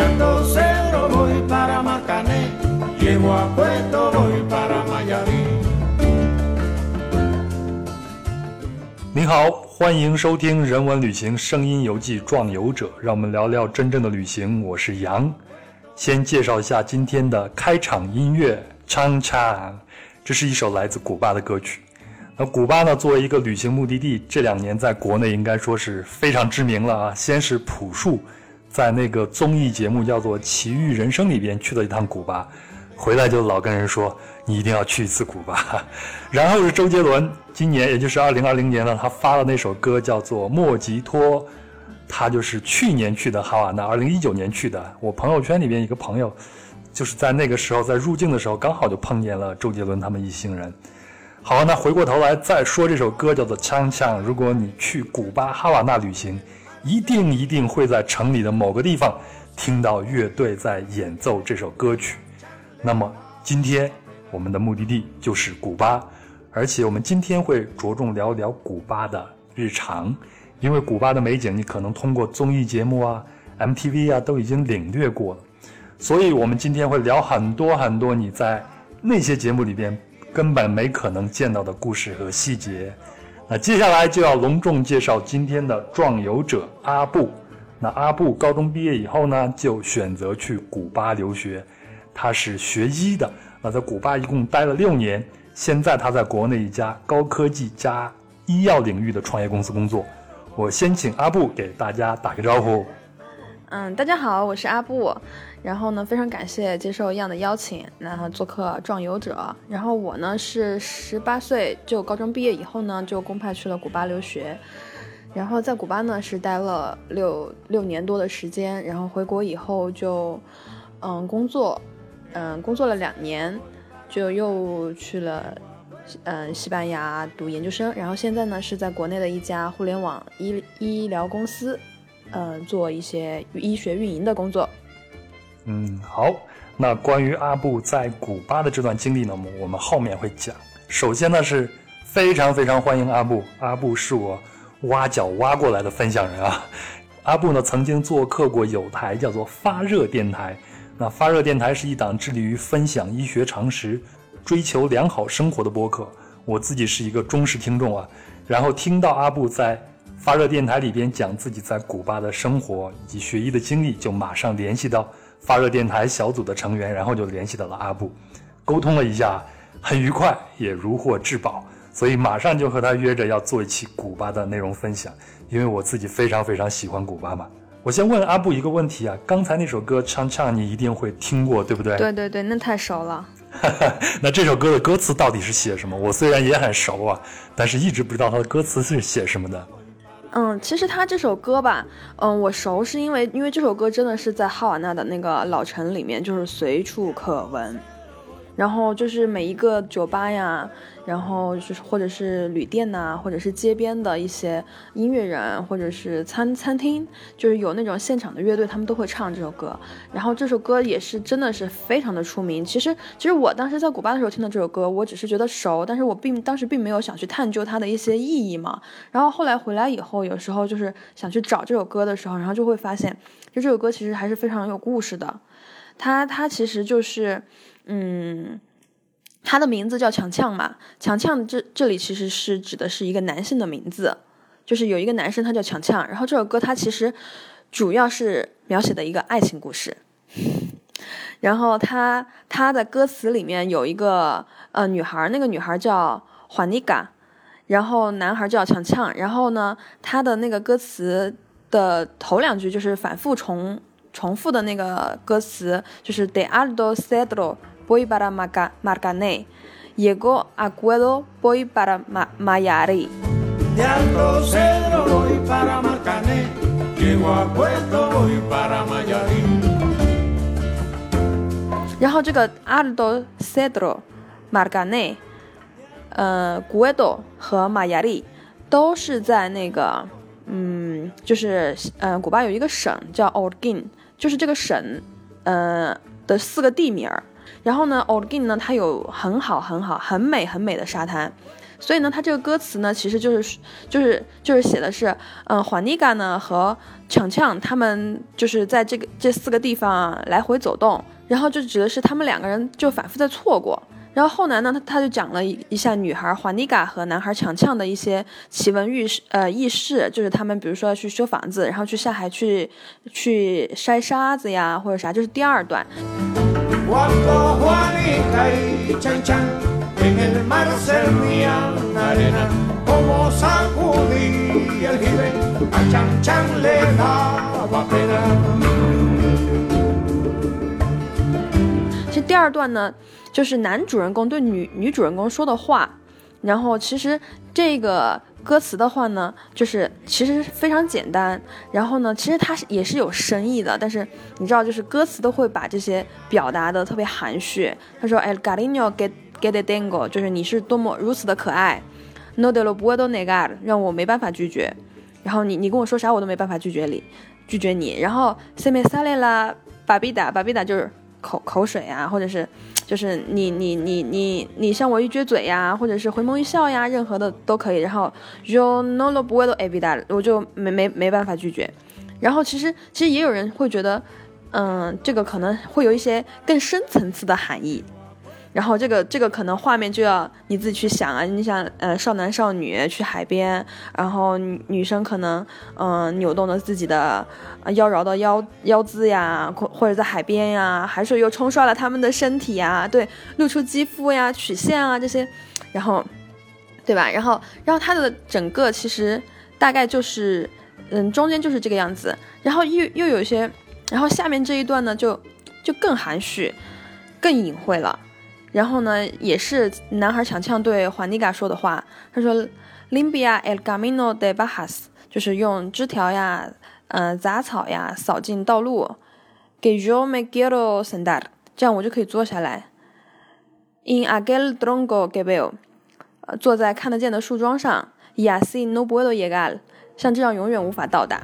Aldo Cedro voy para Marcané, llego a Guedo voy para Mayari。 您好，欢迎收听人文旅行声音游记壮游者，让我们聊聊真正的旅行。我是杨，先介绍一下今天的开场音乐 Chanchan， 这是一首来自古巴的歌曲。那古巴呢，作为一个旅行目的地，这两年在国内应该说是非常知名了啊。先是朴树在那个综艺节目叫做《奇遇人生》里边去了一趟古巴，回来就老跟人说你一定要去一次古巴。然后是周杰伦，今年也就是2020年呢，他发了那首歌叫做《莫吉托》，他就是去年去的哈瓦那，2019年去的。我朋友圈里边一个朋友就是在那个时候，在入境的时候刚好就碰见了周杰伦他们一行人。好，那回过头来再说这首歌叫做《Chanchan》，如果你去古巴哈瓦那旅行，一定会在城里的某个地方听到乐队在演奏这首歌曲。那么今天我们的目的地就是古巴，而且我们今天会着重聊一聊古巴的日常，因为古巴的美景你可能通过综艺节目啊 MTV 啊都已经领略过了，所以我们今天会聊很多你在那些节目里边根本没可能见到的故事和细节。那接下来就要隆重介绍今天的壮游者阿布。那阿布高中毕业以后呢，就选择去古巴留学，他是学医的，那在古巴一共待了6年，现在他在国内一家高科技加医药领域的创业公司工作。我先请阿布给大家打个招呼。大家好，我是阿布，然后呢非常感谢接受样的邀请，那做客壮游者。然后我呢是18岁就高中毕业以后呢就公派去了古巴留学，然后在古巴呢是待了六年多的时间，然后回国以后就工作了2年，就又去了西班牙读研究生，然后现在呢是在国内的一家互联网医疗公司做一些医学运营的工作。好，那关于阿布在古巴的这段经历呢，我们后面会讲。首先呢是非常欢迎阿布，阿布是我挖角挖过来的分享人啊。阿布呢曾经做客过有台叫做发热电台，那发热电台是一档致力于分享医学常识、追求良好生活的播客，我自己是一个忠实听众啊。然后听到阿布在发热电台里边讲自己在古巴的生活以及学医的经历，就马上联系到发热电台小组的成员，然后就联系到了阿布，沟通了一下，很愉快，也如获至宝，所以马上就和他约着要做一期古巴的内容分享，因为我自己非常喜欢古巴嘛。我先问阿布一个问题啊，刚才那首歌《Chanchan》你一定会听过，对不对？对，那太熟了。那这首歌的歌词到底是写什么？我虽然也很熟啊，但是一直不知道它的歌词是写什么的。其实他这首歌吧，我熟是因为这首歌真的是在哈瓦那的那个老城里面就是随处可闻，然后就是每一个酒吧呀，然后就是或者是旅店呐，或者是街边的一些音乐人，或者是餐厅，就是有那种现场的乐队，他们都会唱这首歌。然后这首歌也是真的是非常的出名。其实我当时在古巴的时候听的这首歌，我只是觉得熟，但是我当时并没有想去探究它的一些意义嘛。然后后来回来以后，有时候就是想去找这首歌的时候，然后就会发现，就这首歌其实还是非常有故事的。它其实就是。他的名字叫强强嘛，强强这里其实是指的是一个男性的名字，就是有一个男生他叫强强，然后这首歌它其实主要是描写的一个爱情故事。然后他的歌词里面有一个女孩，那个女孩叫Juaniga，然后男孩叫强强，然后呢他的那个歌词的头2句就是反复重复的那个歌词，就是 De Aldo Cedro voy para Marcané, llegó a Guedo voy para Mayari。 De Aldo Cedro voy para Marcané, llegó a Guedo voy para Mayari。 然后这个 Aldo Cedro、Marcané、Guedo 和 Mayari 都是在那个就是古巴有一个省叫 Orgin， 就是这个省的4个地名。然后呢 Orgin 呢它有很美的沙滩，所以呢，它这个歌词呢，其实就是写的是，Juaniga 呢和Chanchan他们就是在这四个地方啊来回走动，然后就指的是他们两个人就反复在错过。然后后来呢，他就讲了一下女孩 Juaniga 和男孩Chanchan的一些奇闻异事，就是他们比如说去修房子，然后去下海去筛沙子呀或者啥，就是第二段。其实第二段呢，就是男主人公对女主人公说的话，然后其实这个歌词的话呢，就是其实非常简单，然后呢其实它也是有深意的，但是你知道就是歌词都会把这些表达的特别含蓄。他说 El cariño que te tengo， 就是你是多么如此的可爱， No te lo puedo negar， 让我没办法拒绝，然后你跟我说啥我都没办法拒绝你。然后 Se me sale la babita 就是口水啊，或者是就是你向我一撅嘴呀，或者是回眸一笑呀，任何的都可以。然后 Yo no lo puedo evitar， 我就没办法拒绝。然后其实也有人会觉得，这个可能会有一些更深层次的含义。然后这个可能画面就要你自己去想啊，你想少男少女去海边，然后女生可能扭动着自己的妖娆的腰姿呀，或者在海边呀，海水又冲刷了他们的身体呀，对，露出肌肤呀、曲线啊这些，然后对吧？然后它的整个其实大概就是中间就是这个样子，然后又有一些，然后下面这一段呢就更含蓄、更隐晦了。然后呢，也是男孩Chanchan对Juaniga说的话。他说 "Limpia el camino de bajas"， 就是用枝条呀、杂草呀扫净道路。"Que yo me quiero sentar"， 这样我就可以坐下来。"En aquel tronco que veo"， 坐在看得见的树桩上。"Y así no puedo llegar"， 像这样永远无法到达。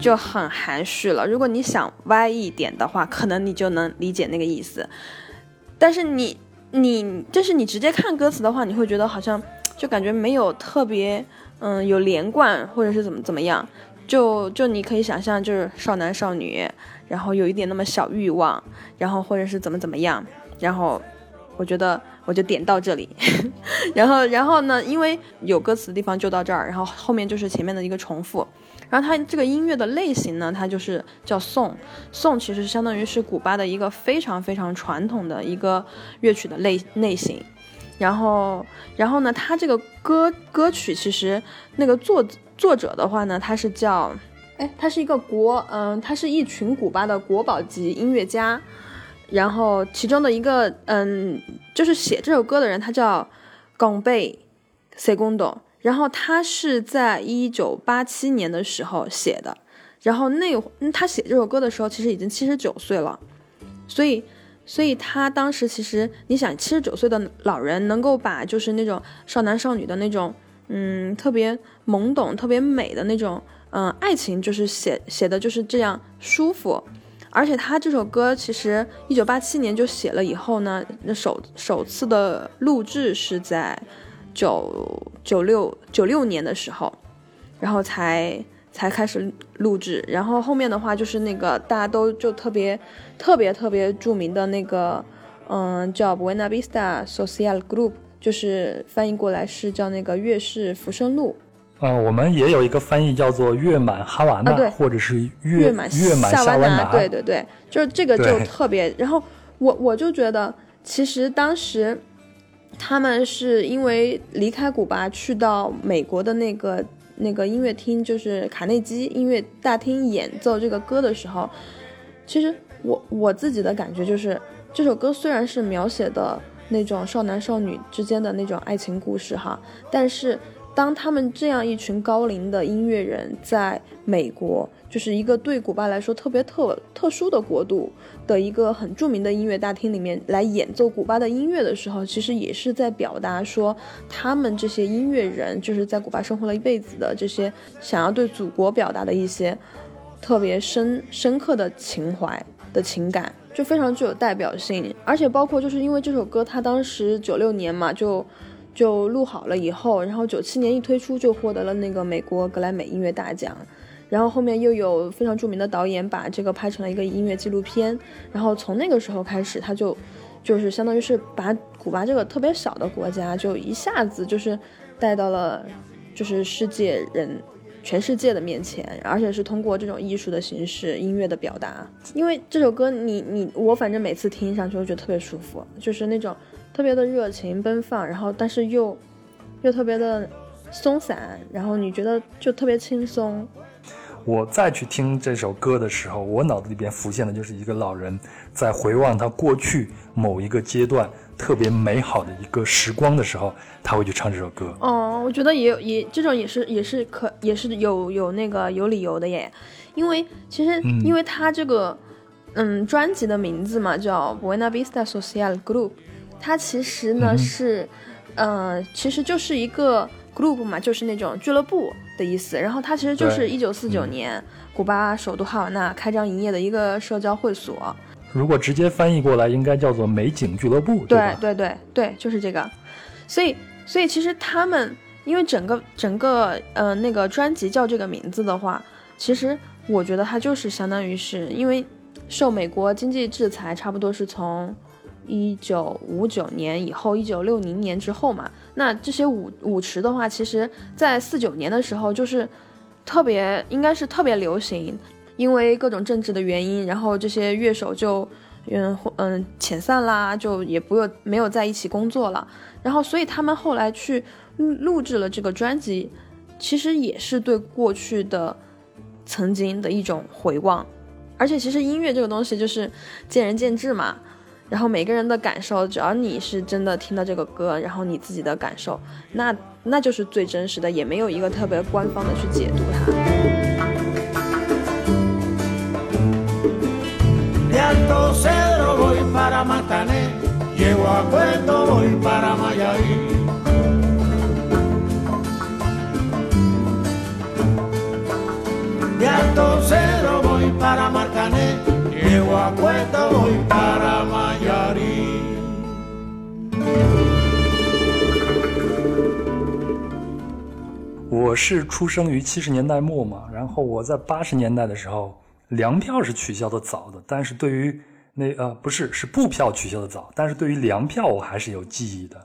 就很含蓄了，如果你想歪一点的话，可能你就能理解那个意思。但是你直接看歌词的话，你会觉得好像就感觉没有特别有连贯或者是怎么样。就你可以想象，就是少男少女，然后有一点那么小欲望，然后或者是怎么样，然后我觉得我就点到这里，然后呢，因为有歌词的地方就到这儿，然后后面就是前面的一个重复。然后它这个音乐的类型呢，它就是叫颂，其实相当于是古巴的一个非常非常传统的一个乐曲的类型。然后呢，它这个歌曲其实那个作者的话呢，他是一个他是一群古巴的国宝级音乐家，然后其中的一个就是写这首歌的人，他叫 Guedo Segundo， 然后他是在1987年的时候写的，然后他写这首歌的时候其实已经79岁了，所以他当时其实你想79岁的老人能够把就是那种少男少女的那种特别懵懂、特别美的那种爱情，就是写的就是这样舒服。而且他这首歌其实1987年就写了以后呢，首次的录制是在96年的时候，然后才开始录制。然后后面的话就是那个大家都就特别著名的那个叫 Buena Vista Social Club， 就是翻译过来是叫那个月氏浮生路。我们也有一个翻译叫做月满哈瓦那，或者是月满夏湾拿。对，就是这个就特别。然后我就觉得其实当时他们是因为离开古巴去到美国的那个音乐厅，就是卡内基音乐大厅演奏这个歌的时候，其实我自己的感觉就是这首歌虽然是描写的那种少男少女之间的那种爱情故事哈，但是当他们这样一群高龄的音乐人在美国，就是一个对古巴来说特别特殊的国度的一个很著名的音乐大厅里面来演奏古巴的音乐的时候，其实也是在表达说他们这些音乐人就是在古巴生活了一辈子的这些想要对祖国表达的一些特别深刻的情怀的情感，就非常具有代表性。而且包括就是因为这首歌它当时96年嘛就录好了以后，然后97年一推出就获得了那个美国格莱美音乐大奖，然后后面又有非常著名的导演把这个拍成了一个音乐纪录片，然后从那个时候开始他就是相当于是把古巴这个特别小的国家就一下子就是带到了就是全世界的面前，而且是通过这种艺术的形式音乐的表达。因为这首歌我反正每次听上去我觉得特别舒服，就是那种特别的热情奔放，然后但是又特别的松散，然后你觉得就特别轻松。我再去听这首歌的时候，我脑子里边浮现的就是一个老人在回望他过去某一个阶段特别美好的一个时光的时候，他会去唱这首歌。哦，我觉得也这种也是有理由的耶，因为其实、因为他这个专辑的名字嘛叫 Buena Vista Social Club， 它其实呢、是其实就是一个 group 嘛，就是那种俱乐部的意思。然后它其实就是1949年、古巴首都哈瓦那开张营业的一个社交会所。如果直接翻译过来应该叫做美景俱乐部，对吧？对，就是这个。所以其实他们因为整个那个专辑叫这个名字的话，其实我觉得它就是相当于是因为受美国经济制裁，差不多是从1959年以后1960年之后嘛，那这些舞池的话其实在49年的时候就是应该是特别流行。因为各种政治的原因，然后这些乐手就遣散啦，就也没有在一起工作了。然后所以他们后来去录制了这个专辑，其实也是对过去的曾经的一种回望。而且其实音乐这个东西就是见仁见智嘛，然后每个人的感受，只要你是真的听到这个歌，然后你自己的感受，那就是最真实的，也没有一个特别官方的去解读它。Aldo Cedro voy para Marcané, llego a Guedo voy para Mayari. De Aldo Cedro voy para Marcané, llego a Guedo voy para Mayari.我是出生于70年代末嘛，然后我在80年代的时候。粮票是取消的早的，但是对于是布票取消的早，但是对于粮票我还是有记忆的。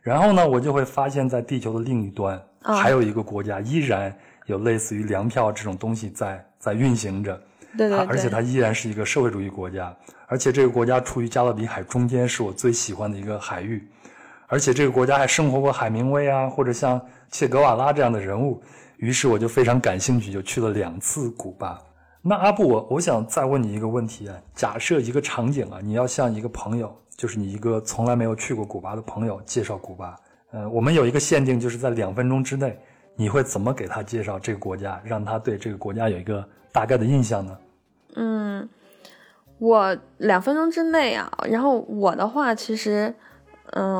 然后呢，我就会发现在地球的另一端、还有一个国家依然有类似于粮票这种东西在运行着。对，而且它依然是一个社会主义国家，而且这个国家处于加勒比海中间，是我最喜欢的一个海域。而且这个国家还生活过海明威啊，或者像切格瓦拉这样的人物，于是我就非常感兴趣，就去了2次古巴。那阿布，我想再问你一个问题啊。假设一个场景啊，你要向一个朋友，就是你一个从来没有去过古巴的朋友介绍古巴，我们有一个限定，就是在2分钟之内，你会怎么给他介绍这个国家，让他对这个国家有一个大概的印象呢？我2分钟之内啊，然后我的话其实，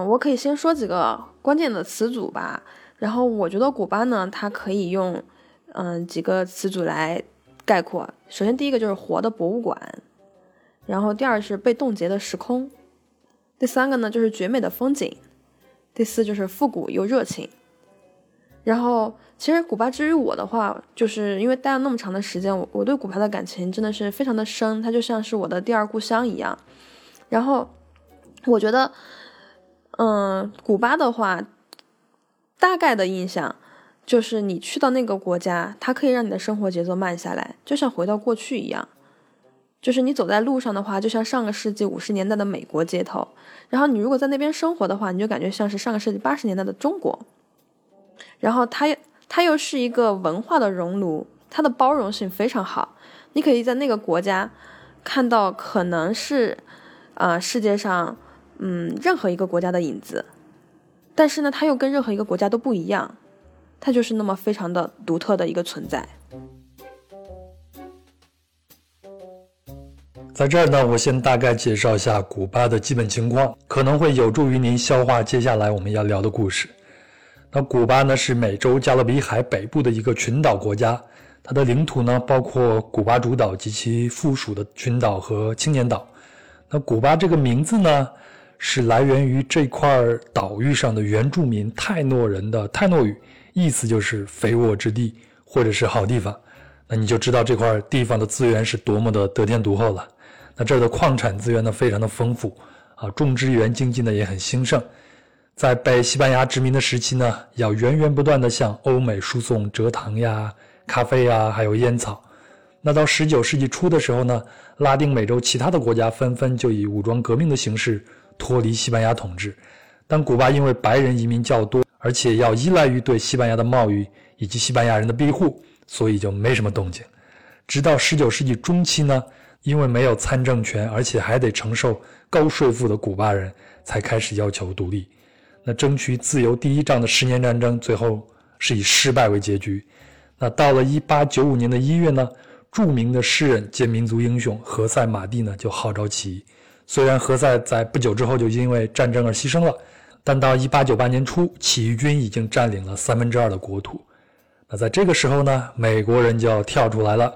我可以先说几个关键的词组吧。然后我觉得古巴呢，它可以用几个词组来概括。首先第一个就是活的博物馆，然后第二是被冻结的时空，第三个呢就是绝美的风景，第四就是复古又热情。然后其实古巴之于我的话，就是因为待了那么长的时间，我对古巴的感情真的是非常的深，它就像是我的第二故乡一样。然后我觉得古巴的话大概的印象就是你去到那个国家，它可以让你的生活节奏慢下来，就像回到过去一样。就是你走在路上的话，就像上个世纪50年代的美国街头，然后你如果在那边生活的话，你就感觉像是上个世纪80年代的中国。然后它又是一个文化的熔炉，它的包容性非常好。你可以在那个国家看到可能是世界上任何一个国家的影子，但是呢它又跟任何一个国家都不一样。它就是那么非常的独特的一个存在。在这儿呢，我先大概介绍一下古巴的基本情况，可能会有助于您消化接下来我们要聊的故事。那古巴呢，是美洲加勒比海北部的一个群岛国家，它的领土呢包括古巴主岛及其附属的群岛和青年岛。那古巴这个名字呢，是来源于这块岛屿上的原住民泰诺人的泰诺语，意思就是肥沃之地或者是好地方。那你就知道这块地方的资源是多么的得天独厚了。那这儿的矿产资源呢非常的丰富啊，种植园经济呢也很兴盛。在被西班牙殖民的时期呢，要源源不断的向欧美输送蔗糖呀、咖啡呀，还有烟草。那到19世纪初的时候呢，拉丁美洲其他的国家纷纷就以武装革命的形式脱离西班牙统治。但古巴因为白人移民较多，而且要依赖于对西班牙的贸易以及西班牙人的庇护，所以就没什么动静。直到19世纪中期呢，因为没有参政权，而且还得承受高税负的古巴人才开始要求独立。那争取自由第一仗的10年战争最后是以失败为结局。那到了1895年的1月呢，著名的诗人兼民族英雄何塞马蒂呢就号召起义。虽然何塞在不久之后就因为战争而牺牲了，但到1898年初，起义军已经占领了2/3的国土。那在这个时候呢，美国人就要跳出来了。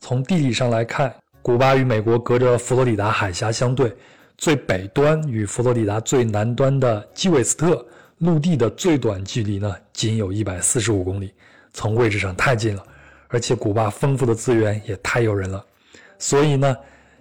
从地理上来看，古巴与美国隔着佛罗里达海峡相对，最北端与佛罗里达最南端的基韦斯特陆地的最短距离呢，仅有145公里，从位置上太近了，而且古巴丰富的资源也太诱人了。所以呢，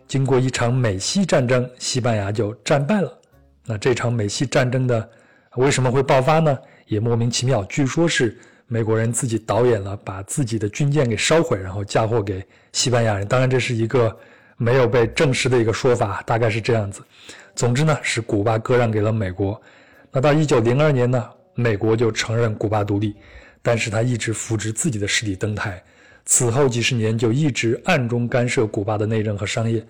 经过一场美西战争，西班牙就战败了。那这场美西战争的为什么会爆发呢？也莫名其妙，据说是美国人自己导演了，把自己的军舰给烧毁，然后嫁祸给西班牙人。当然这是一个没有被证实的一个说法，大概是这样子。总之呢，是古巴割让给了美国。那到1902年呢，美国就承认古巴独立，但是他一直扶植自己的势力登台，此后几十年就一直暗中干涉古巴的内政和商业。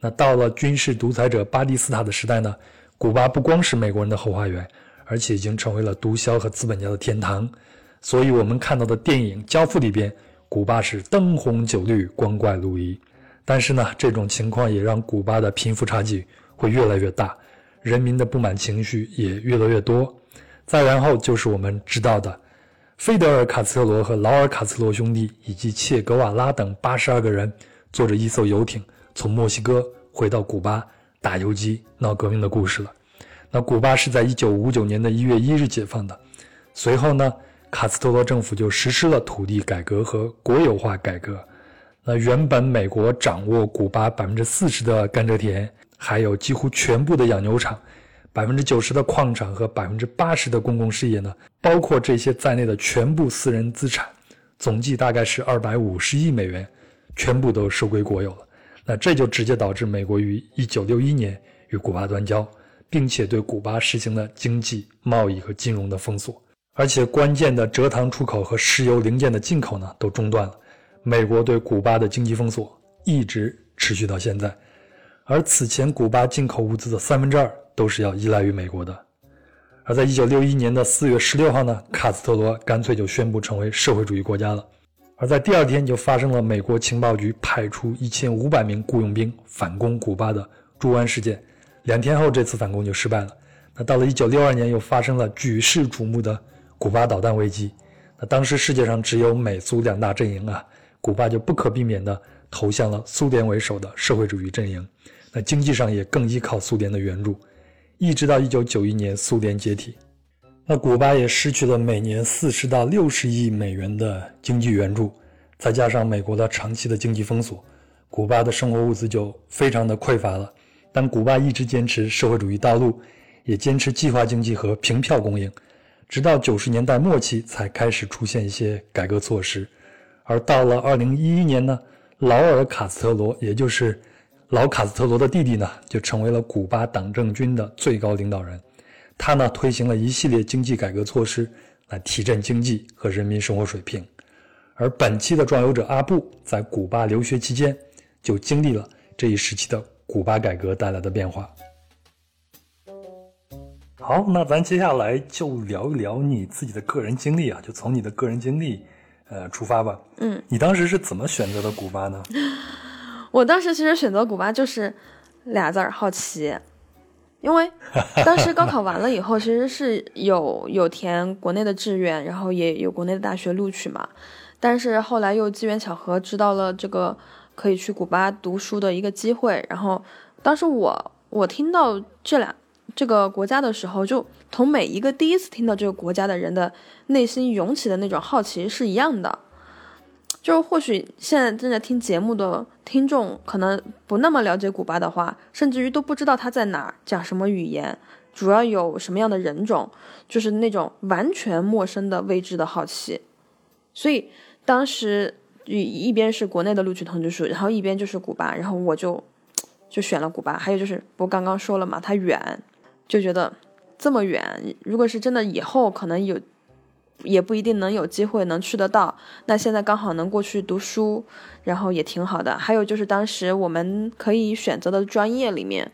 那到了军事独裁者巴蒂斯塔的时代呢，古巴不光是美国人的后花园，而且已经成为了毒枭和资本家的天堂。所以我们看到的电影《教父》里边，古巴是灯红酒绿、光怪陆离。但是呢，这种情况也让古巴的贫富差距会越来越大，人民的不满情绪也越来越多。再然后就是我们知道的菲德尔·卡斯特罗和劳尔·卡斯特罗兄弟以及切格瓦拉等82个人坐着一艘游艇从墨西哥回到古巴打游击闹革命的故事了。那古巴是在1959年的1月1日解放的。随后呢，卡斯特罗政府就实施了土地改革和国有化改革。那原本美国掌握古巴 40% 的甘蔗田，还有几乎全部的养牛场， 90% 的矿产和 80% 的公共事业呢，包括这些在内的全部私人资产，总计大概是250亿美元，全部都收归国有了。那这就直接导致美国于1961年与古巴断交，并且对古巴实行了经济、贸易和金融的封锁，而且关键的蔗糖出口和石油零件的进口呢都中断了。美国对古巴的经济封锁一直持续到现在，而此前古巴进口物资的2/3都是要依赖于美国的。而在1961年的4月16号呢，卡斯特罗干脆就宣布成为社会主义国家了。而在第二天就发生了美国情报局派出1500名雇佣兵反攻古巴的猪湾事件，2天后这次反攻就失败了。那到了1962年又发生了举世瞩目的古巴导弹危机。那当时世界上只有美苏两大阵营啊，古巴就不可避免地投向了苏联为首的社会主义阵营，那经济上也更依靠苏联的援助，一直到1991年苏联解体。那古巴也失去了每年40到60亿美元的经济援助，再加上美国的长期的经济封锁，古巴的生活物资就非常的匮乏了。但古巴一直坚持社会主义道路，也坚持计划经济和凭票供应，直到90年代末期才开始出现一些改革措施。而到了2011年呢，劳尔·卡斯特罗，也就是老卡斯特罗的弟弟呢，就成为了古巴党政军的最高领导人。他呢推行了一系列经济改革措施来提振经济和人民生活水平。而本期的壮游者阿布在古巴留学期间就经历了这一时期的古巴改革带来的变化。好，那咱接下来就聊一聊你自己的个人经历啊，就从你的个人经历出发吧。嗯，你当时是怎么选择的古巴呢？我当时其实选择古巴就是俩字儿，好奇。因为当时高考完了以后其实是有填国内的志愿，然后也有国内的大学录取嘛，但是后来又机缘巧合知道了这个可以去古巴读书的一个机会，然后当时我听到这个国家的时候，就同每一个第一次听到这个国家的人的内心涌起的那种好奇是一样的。就或许现在正在听节目的听众可能不那么了解古巴的话，甚至于都不知道他在哪儿，讲什么语言，主要有什么样的人种，就是那种完全陌生的未知的好奇。所以当时一边是国内的录取通知书，然后一边就是古巴，然后我就选了古巴。还有就是我刚刚说了嘛，它远，就觉得这么远，如果是真的以后可能有也不一定能有机会能去得到，那现在刚好能过去读书，然后也挺好的。还有就是当时我们可以选择的专业里面，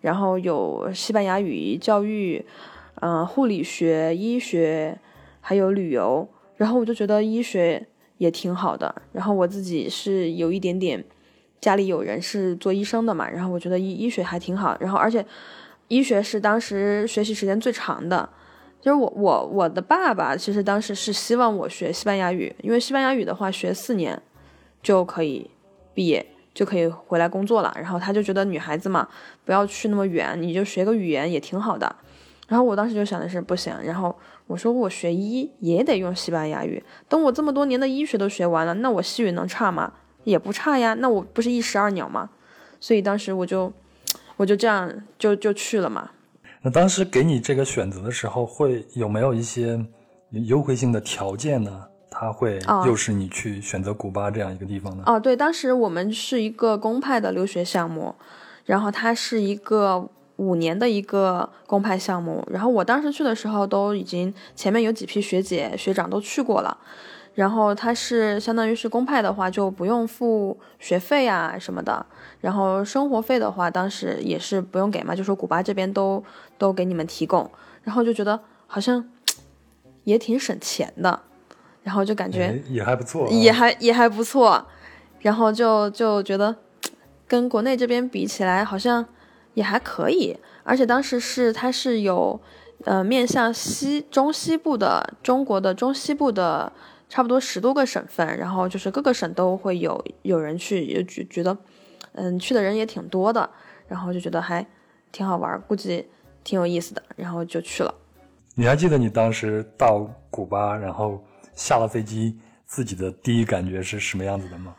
然后有西班牙语教育、护理学、医学，还有旅游。然后我就觉得医学也挺好的，然后我自己是有一点点家里有人是做医生的嘛，然后我觉得医学还挺好，然后而且医学是当时学习时间最长的。就是我的爸爸其实当时是希望我学西班牙语，因为西班牙语的话学4年就可以毕业，就可以回来工作了，然后他就觉得女孩子嘛不要去那么远，你就学个语言也挺好的。然后我当时就想的是不行，然后我说我学医也得用西班牙语，等我这么多年的医学都学完了，那我西语能差吗？也不差呀，那我不是一石二鸟吗？所以当时我就这样就去了嘛。那当时给你这个选择的时候，会有没有一些优惠性的条件呢？它会诱使你去选择古巴这样一个地方呢？哦，对，当时我们是一个公派的留学项目，然后它是一个5年的一个公派项目，然后我当时去的时候都已经前面有几批学姐学长都去过了，然后它是相当于是公派的话就不用付学费啊什么的，然后生活费的话当时也是不用给嘛，就说古巴这边都给你们提供，然后就觉得好像也挺省钱的，然后就感觉也还不错，也还不错，然后就觉得跟国内这边比起来好像也还可以。而且当时它是有面向中国的中西部的差不多10多个省份，然后就是各个省都会有人去，也觉得去的人也挺多的，然后就觉得还挺好玩，估计挺有意思的，然后就去了。你还记得你当时到古巴然后下了飞机自己的第一感觉是什么样子的吗？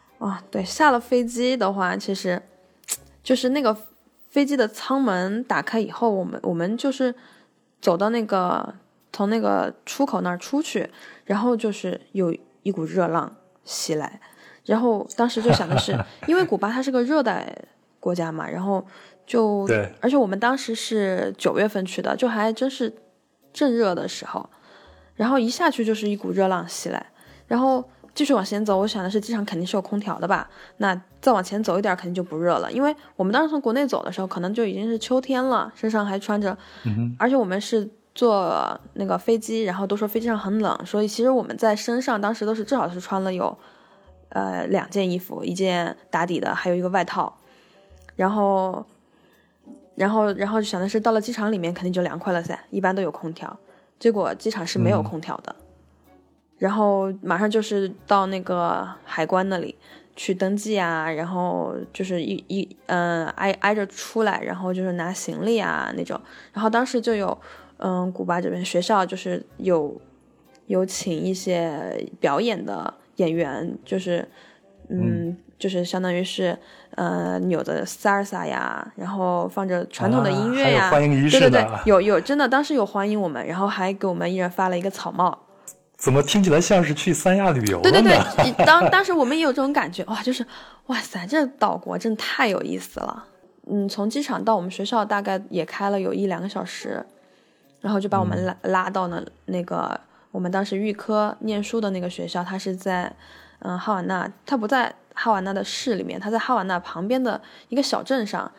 对，下了飞机的话其实就是那个飞机的舱门打开以后，我们就是走到那个从那个出口那儿出去，然后就是有一股热浪袭来，然后当时就想的是因为古巴它是个热带国家嘛，然后就对，而且我们当时是9月份去的，就还真是正热的时候，然后一下去就是一股热浪袭来，然后继续往前走，我想的是机场肯定是有空调的吧，那再往前走一点肯定就不热了，因为我们当时从国内走的时候可能就已经是秋天了，身上还穿着而且我们是坐那个飞机，然后都说飞机上很冷，所以其实我们在身上当时都是至少是穿了有2件衣服，一件打底的还有一个外套，然后就想的是到了机场里面肯定就凉快了噻，一般都有空调，结果机场是没有空调的，然后马上就是到那个海关那里去登记啊，然后就是挨着出来，然后就是拿行李啊那种，然后当时就有古巴这边学校就是有请一些表演的演员，就是就是相当于是扭着 salsa 呀，然后放着传统的音乐呀，欢迎仪式的，对对对，有真的当时有欢迎我们，然后还给我们一人发了一个草帽。怎么听起来像是去三亚旅游了呢？对对对，当时我们也有这种感觉，哇，就是哇塞，这岛国真的太有意思了。从机场到我们学校大概也开了有1-2个小时，然后就把我们拉到那个我们当时预科念书的那个学校，它是在哈瓦那，它不在哈瓦那的市里面，它在哈瓦那旁边的一个小镇上，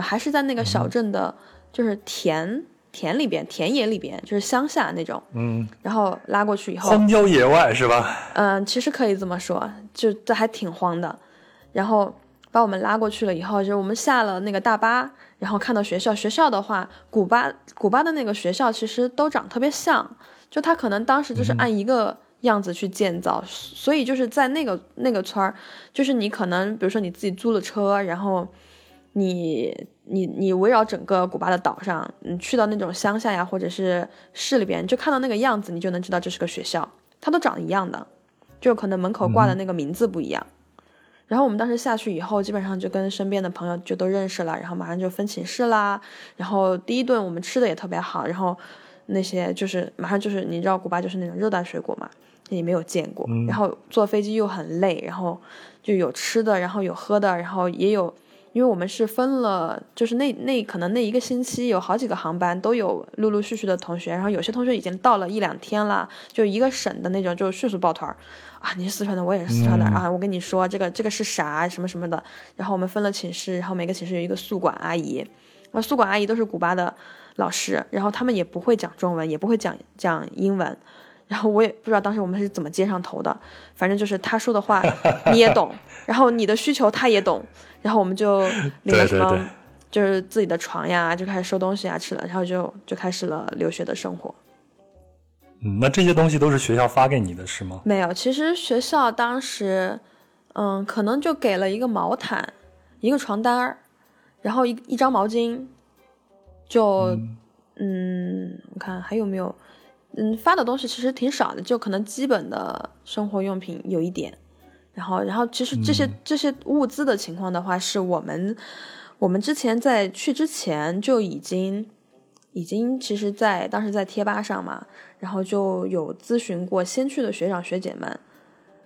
还是在那个小镇的就是田田里边、田野里边，就是乡下那种，嗯，然后拉过去以后，荒郊野外是吧？嗯，其实可以这么说，就这还挺荒的。然后把我们拉过去了以后，就是我们下了那个大巴，然后看到学校。学校的话，古巴的那个学校其实都长特别像，就它可能当时就是按一个样子去建造，嗯，所以就是在那个村儿，就是你可能比如说你自己租了车，然后你围绕整个古巴的岛上，你去到那种乡下呀，或者是市里边，就看到那个样子，你就能知道这是个学校，它都长一样的，就可能门口挂的那个名字不一样。然后我们当时下去以后，基本上就跟身边的朋友就都认识了，然后马上就分寝室啦。然后第一顿我们吃的也特别好，然后那些就是马上就是你知道古巴就是那种热带水果嘛，也没有见过。然后坐飞机又很累，然后就有吃的，然后有喝的，然后也有。因为我们是分了，就是那可能那一个星期有好几个航班，都有陆陆续续的同学，然后有些同学已经到了一两天了，就一个省的那种，就迅速抱团啊，你是四川的，我也是四川的啊，我跟你说这个是啥什么什么的。然后我们分了寝室，然后每个寝室有一个宿管阿姨，那宿管阿姨都是古巴的老师，然后他们也不会讲中文，也不会讲英文，然后我也不知道当时我们是怎么接上头的，反正就是他说的话你也懂，然后你的需求他也懂。然后我们就领了什么，对对对，就是自己的床呀，就开始收东西啊，吃了，然后就开始了留学的生活。嗯，那这些东西都是学校发给你的是吗？没有，其实学校当时，可能就给了一个毛毯、一个床单，然后一张毛巾，就我看还有没有，发的东西其实挺少的，就可能基本的生活用品有一点。然后其实这些物资的情况的话，是我们之前在去之前就已经其实在当时在贴吧上嘛，然后就有咨询过先去的学长学姐们，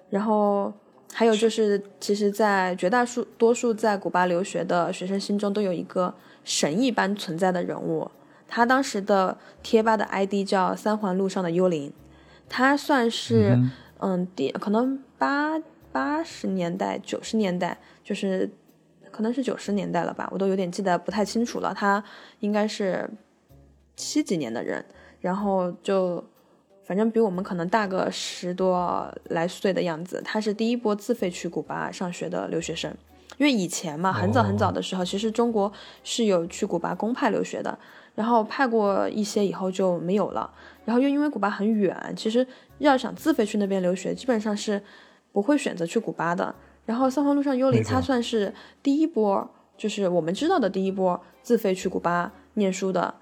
然后还有就是其实在绝大多数在古巴留学的学生心中都有一个神一般存在的人物，他当时的贴吧的 ID 叫三环路上的幽灵，他算是可能80年代90年代，就是可能是90年代了吧，我都有点记得不太清楚了，他应该是70几年的人，然后就反正比我们可能大个10多来岁的样子。他是第一波自费去古巴上学的留学生，因为以前嘛，很早很早的时候，其实中国是有去古巴公派留学的，然后派过一些以后就没有了。然后又因为古巴很远，其实要想自费去那边留学，基本上是不会选择去古巴的。然后三环路上幽灵他算是第一波，就是我们知道的第一波自费去古巴念书的。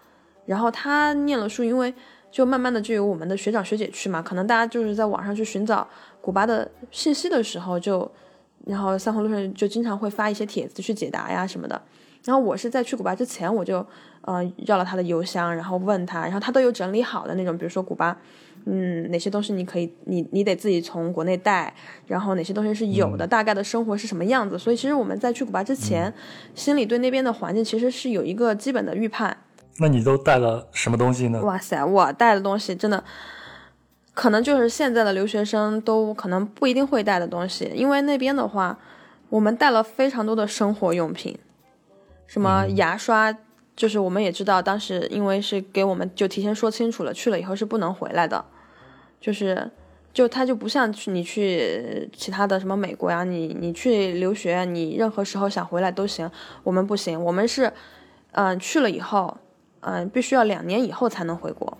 然后他念了书，因为就慢慢的就有我们的学长学姐去嘛，可能大家就是在网上去寻找古巴的信息的时候就，然后三环路上就经常会发一些帖子去解答呀什么的。然后我是在去古巴之前，我就要了他的邮箱，然后问他，然后他都有整理好的那种，比如说古巴哪些东西你可以你得自己从国内带，然后哪些东西是有的，大概的生活是什么样子。所以其实我们在去古巴之前，心里对那边的环境其实是有一个基本的预判。那你都带了什么东西呢？哇塞，我带的东西真的可能就是现在的留学生都可能不一定会带的东西，因为那边的话我们带了非常多的生活用品，什么牙刷，就是我们也知道当时因为是给我们就提前说清楚了，去了以后是不能回来的，就他就不像你去其他的什么美国呀，你去留学你任何时候想回来都行，我们不行，我们是去了以后必须要2年以后才能回国，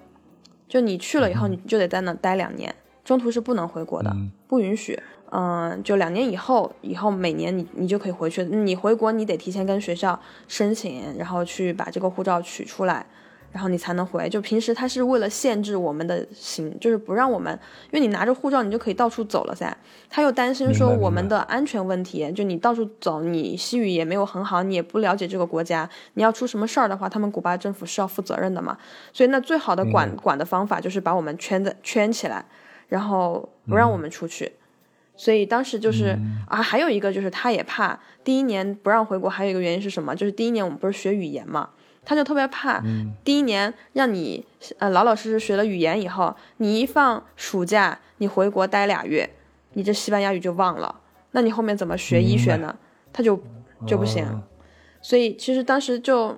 就你去了以后你就得在那待2年，中途是不能回国的，不允许。就2年以后每年你就可以回去，你回国你得提前跟学校申请，然后去把这个护照取出来，然后你才能回。就平时他是为了限制我们的行，就是不让我们，因为你拿着护照你就可以到处走了噻。他又担心说我们的安全问题，就你到处走，你西语也没有很好，你也不了解这个国家，你要出什么事儿的话，他们古巴政府是要负责任的嘛。所以那最好的管的方法就是把我们圈起来，然后不让我们出去。所以当时就是还有一个就是他也怕第一年不让回国，还有一个原因是什么？就是第一年我们不是学语言嘛，他就特别怕第一年让你老老实实学了语言以后，你一放暑假你回国待2月，你这西班牙语就忘了，那你后面怎么学医学呢？他就不行。所以其实当时就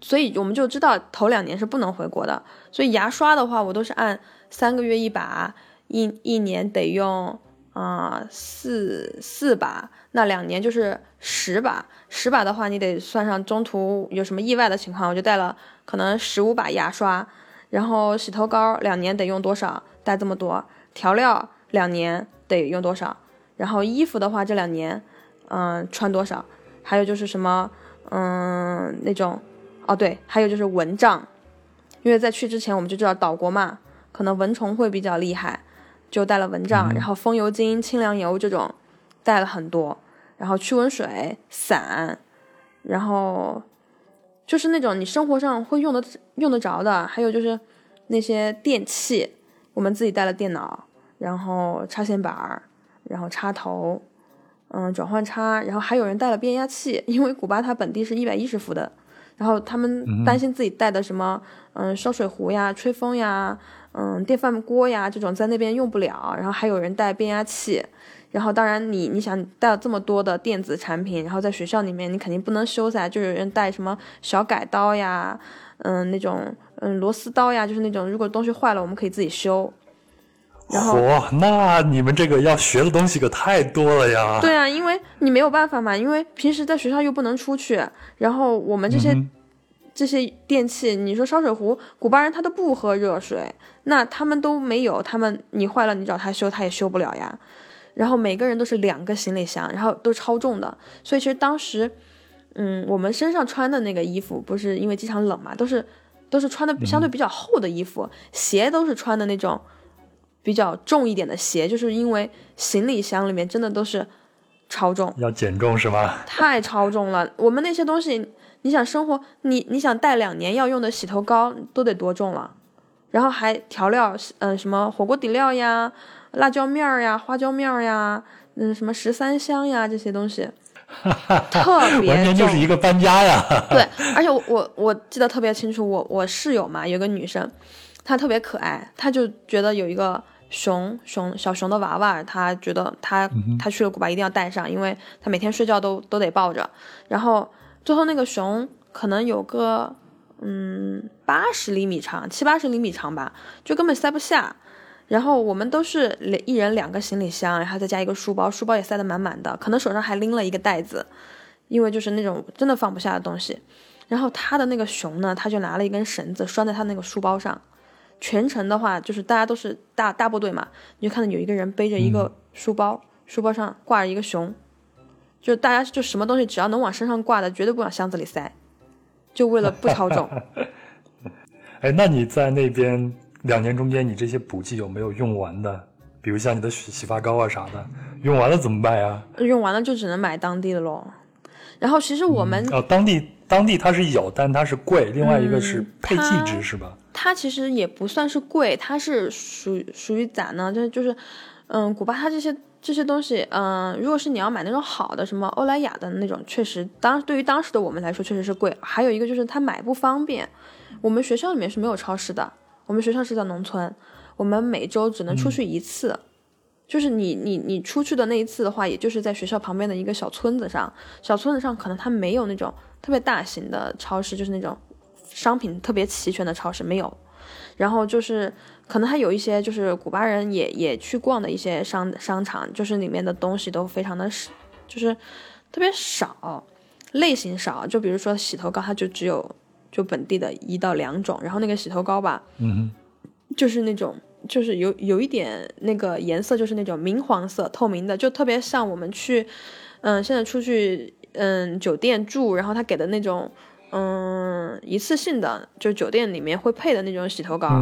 所以我们就知道头2年是不能回国的。所以牙刷的话，我都是按3个月一把，一年得用四把，那2年就是10把。10把的话，你得算上中途有什么意外的情况，我就带了可能15把牙刷。然后洗头膏2年得用多少，带这么多。调料2年得用多少。然后衣服的话，这2年穿多少。还有就是什么还有就是蚊帐，因为在去之前我们就知道岛国嘛，可能蚊虫会比较厉害，就带了蚊帐，然后风油精、清凉油这种带了很多，然后驱蚊水、伞，然后就是那种你生活上会用得着的，还有就是那些电器，我们自己带了电脑，然后插线板，然后插头。转换插，然后还有人带了变压器，因为古巴它本地是110伏的，然后他们担心自己带的什么，烧水壶呀、吹风呀、电饭锅呀这种在那边用不了，然后还有人带变压器，然后当然你想带了这么多的电子产品，然后在学校里面你肯定不能修噻，就有人带什么小改刀呀，那种螺丝刀呀，就是那种如果东西坏了我们可以自己修。哇，那你们这个要学的东西可太多了呀。对啊，因为你没有办法嘛，因为平时在学校又不能出去，然后我们这些电器，你说烧水壶，古巴人他都不喝热水，那他们都没有，他们你坏了你找他修他也修不了呀。然后每个人都是2个行李箱，然后都超重的，所以其实当时我们身上穿的那个衣服，不是因为经常冷嘛，都是穿的相对比较厚的衣服，鞋都是穿的那种比较重一点的鞋，就是因为行李箱里面真的都是超重，要减重是吧？太超重了，我们那些东西，你想生活，你想带2年要用的洗头膏都得多重了，然后还调料，什么火锅底料呀、辣椒面呀、花椒面呀，什么13香呀这些东西，特别重，完全就是一个搬家呀。对，而且我记得特别清楚，我室友嘛，有个女生，她特别可爱，她就觉得有一个。小熊的娃娃，他觉得他去了古巴一定要带上，因为他每天睡觉都得抱着。然后最后那个熊可能有个80厘米长，70-80厘米长吧，就根本塞不下。然后我们都是一人2个行李箱，然后再加一个书包，书包也塞得满满的，可能手上还拎了一个袋子，因为就是那种真的放不下的东西。然后他的那个熊呢，他就拿了一根绳子拴在他那个书包上。全程的话，就是大家都是大部队嘛，你就看到有一个人背着一个书包，书包上挂着一个熊，就大家就什么东西只要能往身上挂的，绝对不往箱子里塞，就为了不超重。哎，那你在那边2年中间，你这些补剂有没有用完的？比如像你的洗发膏啊啥的，用完了怎么办呀？用完了就只能买当地的咯。然后其实我们当地它是有，但它是贵。另外一个是配剂值是吧？它其实也不算是贵，它是属于咋呢？就是，古巴它这些东西，如果是你要买那种好的，什么欧莱雅的那种，确实对于当时的我们来说确实是贵。还有一个就是它买不方便，我们学校里面是没有超市的，我们学校是在农村，我们每周只能出去一次。就是你出去的那一次的话，也就是在学校旁边的一个小村子上可能它没有那种特别大型的超市，就是那种商品特别齐全的超市没有。然后就是可能还有一些就是古巴人也去逛的一些商场，就是里面的东西都非常的就是特别少，类型少。就比如说洗头膏，它就只有就本地的1到2种，然后那个洗头膏吧，就是那种。就是有一点那个颜色，就是那种明黄色透明的，就特别像我们去现在出去酒店住，然后他给的那种一次性的，就酒店里面会配的那种洗头膏。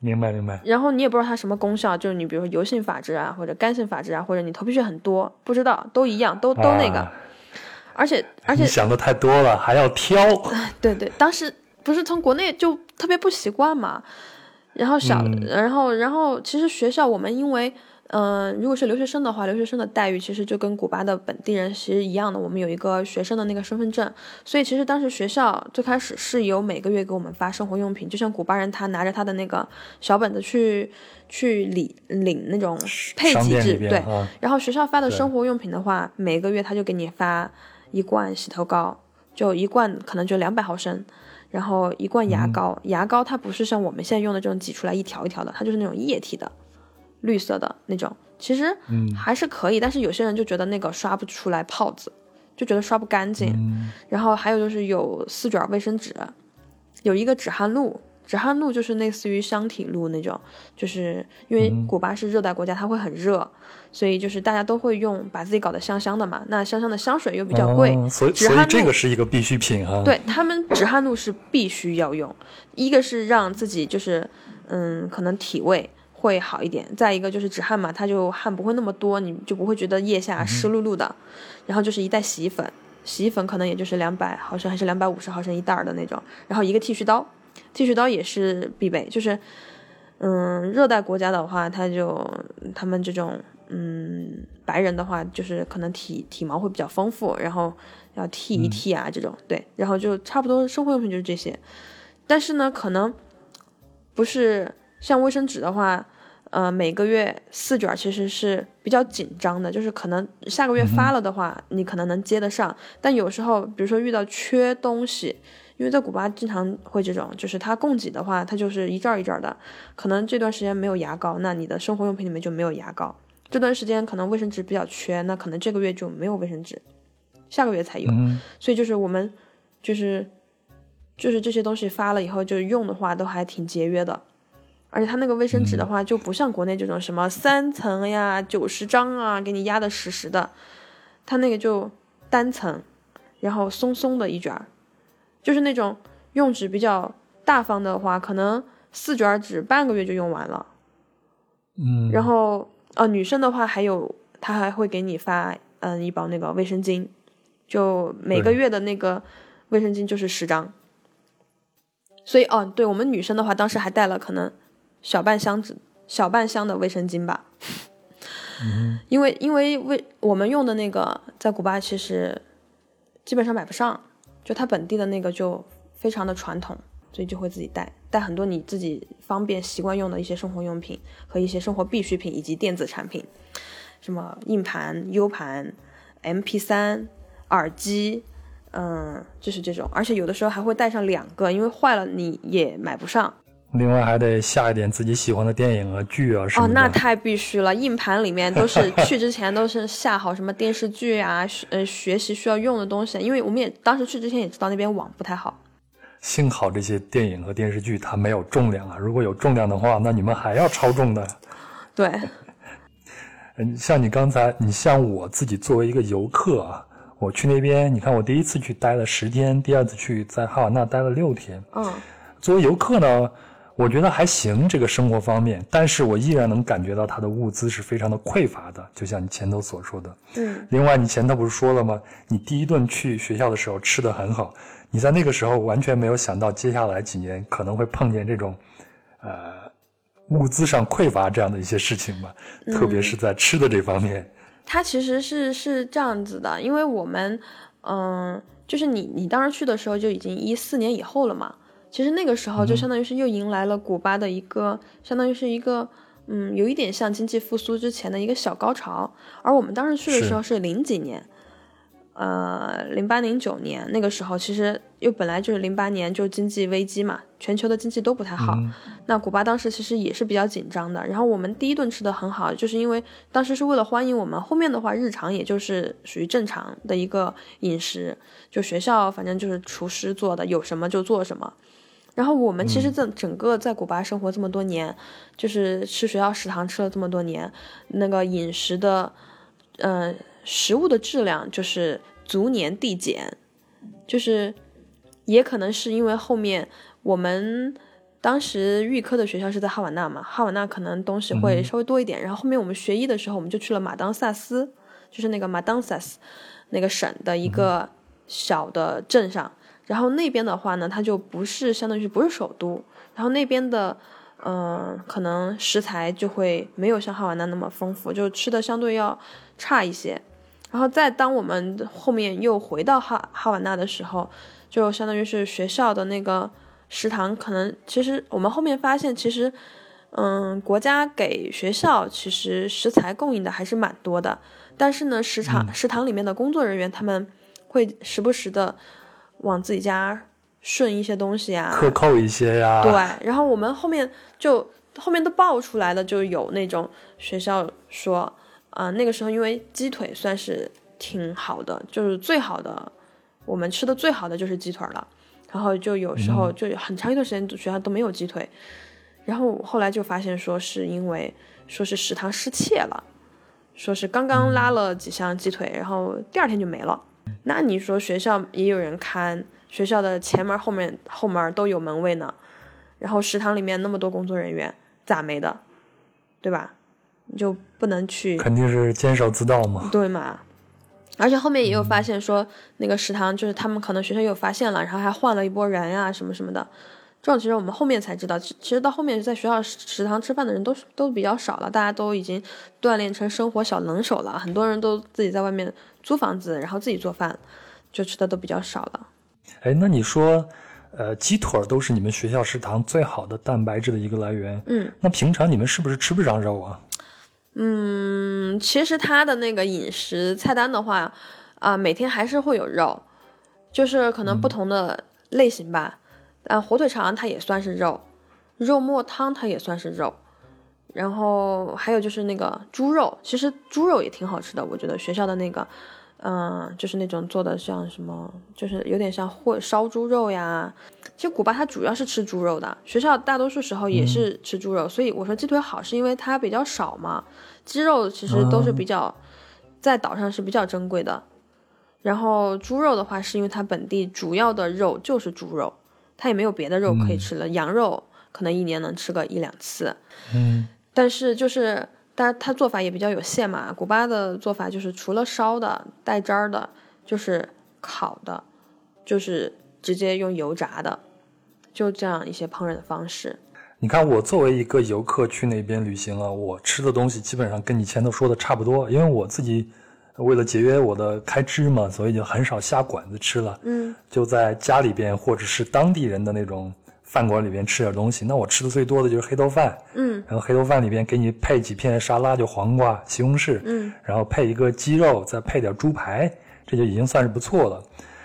明白。然后你也不知道它什么功效，就是你比如说油性发质啊，或者干性发质啊，或者你头皮屑很多，不知道，都一样，都那个。而且你想的太多了，还要挑。对，当时不是从国内就特别不习惯嘛。然后然后其实学校我们因为如果是留学生的话，留学生的待遇其实就跟古巴的本地人其实一样的，我们有一个学生的那个身份证，所以其实当时学校最开始是有每个月给我们发生活用品，就像古巴人他拿着他的那个小本子去领那种配给制，对，然后学校发的生活用品的话，每个月他就给你发1罐洗头膏，就一罐可能就200毫升，然后一罐牙膏，牙膏它不是像我们现在用的这种挤出来一条一条的，它就是那种液体的绿色的那种，其实还是可以，但是有些人就觉得那个刷不出来泡子，就觉得刷不干净。然后还有就是有4卷卫生纸，有一个止汗露，止汗露就是类似于香体露那种，就是因为古巴是热带国家，它会很热，所以就是大家都会用，把自己搞得香香的嘛。那香香的香水又比较贵，所以这个是一个必需品啊。对，他们止汗露是必须要用，一个是让自己就是可能体味会好一点，再一个就是止汗嘛，它就汗不会那么多，你就不会觉得腋下湿漉漉的。然后就是一袋洗衣粉，洗衣粉可能也就是200毫升还是250毫升一袋的那种，然后一个剃须刀。剃须刀也是必备，就是热带国家的话，他们这种白人的话，就是可能体毛会比较丰富，然后要剃一剃啊这种，对，然后就差不多生活用品就是这些。但是呢，可能不是像卫生纸的话，每个月4卷其实是比较紧张的，就是可能下个月发了的话，你可能能接得上，但有时候比如说遇到缺东西。因为在古巴经常会这种，就是它供给的话，它就是一阵一阵的，可能这段时间没有牙膏，那你的生活用品里面就没有牙膏，这段时间可能卫生纸比较缺，那可能这个月就没有卫生纸，下个月才有，所以就是我们就是这些东西发了以后，就是用的话都还挺节约的。而且它那个卫生纸的话，就不像国内这种什么3层呀、90张啊，给你压得实实的，它那个就单层，然后松松的一卷，就是那种用纸比较大方的话，可能4卷纸半个月就用完了。然后女生的话还有，她还会给你发一包那个卫生巾，就每个月的那个卫生巾就是10张。所以对我们女生的话，当时还带了可能小半箱的卫生巾吧。因为我们用的那个在古巴其实基本上买不上。就他本地的那个就非常的传统，所以就会自己带很多你自己方便习惯用的一些生活用品和一些生活必需品以及电子产品，什么硬盘、U 盘、MP3、耳机，就是这种。而且有的时候还会带上2个，因为坏了你也买不上。另外还得下一点自己喜欢的电影啊、剧啊什么的。那太必须了！硬盘里面都是去之前都是下好什么电视剧啊，学习需要用的东西。因为我们也当时去之前也知道那边网不太好。幸好这些电影和电视剧它没有重量啊，如果有重量的话，那你们还要超重的。对。像你刚才，你像我自己作为一个游客啊，我去那边，你看我第一次去待了10天，第二次去在哈瓦那待了6天。作为游客呢。我觉得还行，这个生活方面，但是我依然能感觉到它的物资是非常的匮乏的，就像你前头所说的。另外，你前头不是说了吗？你第一顿去学校的时候吃得很好，你在那个时候完全没有想到接下来几年可能会碰见这种，物资上匮乏这样的一些事情吧，特别是在吃的这方面。它其实是这样子的，因为我们，就是你当时去的时候就已经14年以后了嘛。其实那个时候就相当于是又迎来了古巴的一个，相当于是一个，有一点像经济复苏之前的一个小高潮。而我们当时去的时候是零几年，08、09年那个时候，其实又本来就是08年就经济危机嘛，全球的经济都不太好。那古巴当时其实也是比较紧张的。然后我们第一顿吃的很好，就是因为当时是为了欢迎我们，后面的话日常也就是属于正常的一个饮食，就学校反正就是厨师做的，有什么就做什么。然后我们其实整个在古巴生活这么多年，就是吃学校食堂吃了这么多年，那个饮食的，食物的质量就是逐年递减，就是也可能是因为后面我们当时预科的学校是在哈瓦那嘛，哈瓦那可能东西会稍微多一点。然后后面我们学医的时候，我们就去了马当萨斯，就是那个马当萨斯那个省的一个小的镇上。然后那边的话呢，它就不是相当于不是首都，然后那边的可能食材就会没有像哈瓦那那么丰富，就吃的相对要差一些。然后再当我们后面又回到哈瓦那的时候，就相当于是学校的那个食堂，可能其实我们后面发现，其实国家给学校其实食材供应的还是蛮多的，但是呢，食堂里面的工作人员他们会时不时的往自己家顺一些东西呀，克扣一些呀。对，然后我们后面都爆出来了，就有那种学校说啊、那个时候因为鸡腿算是挺好的，就是最好的，我们吃的最好的就是鸡腿了。然后就有时候就很长一段时间学校都没有鸡腿，然后后来就发现说是因为说是食堂失窃了，说是刚刚拉了几箱鸡腿，然后第二天就没了。那你说学校也有人看，学校的前门后门都有门卫呢，然后食堂里面那么多工作人员，咋没的，对吧？你就不能去，肯定是监守自盗嘛，对嘛。而且后面也有发现说那个食堂就是他们可能学校有发现了，然后还换了一波人啊什么什么的，这种其实我们后面才知道。其实到后面在学校食堂吃饭的人都比较少了，大家都已经锻炼成生活小能手了，很多人都自己在外面租房子，然后自己做饭，就吃的都比较少了。哎，那你说鸡腿都是你们学校食堂最好的蛋白质的一个来源，嗯，那平常你们是不是吃不上肉啊？嗯，其实他的那个饮食菜单的话啊、每天还是会有肉，就是可能不同的类型吧。火腿肠它也算是肉，肉末汤它也算是肉，然后还有就是那个猪肉，其实猪肉也挺好吃的，我觉得学校的那个，就是那种做的像什么，就是有点像烧猪肉呀。其实古巴它主要是吃猪肉的，学校大多数时候也是吃猪肉，所以我说鸡腿好是因为它比较少嘛，鸡肉其实都是比较在岛上是比较珍贵的，然后猪肉的话是因为它本地主要的肉就是猪肉，它也没有别的肉可以吃了，羊肉可能一年能吃个1-2次，但是就是它做法也比较有限嘛。古巴的做法就是除了烧的带汁儿的，就是烤的，就是直接用油炸的，就这样一些烹饪的方式。你看我作为一个游客去那边旅行了，我吃的东西基本上跟你前头说的差不多，因为我自己为了节约我的开支嘛，所以就很少下馆子吃了，就在家里边或者是当地人的那种饭馆里边吃点东西。那我吃的最多的就是黑豆饭，然后黑豆饭里边给你配几片沙拉，就黄瓜西红柿，然后配一个鸡肉，再配点猪排，这就已经算是不错了。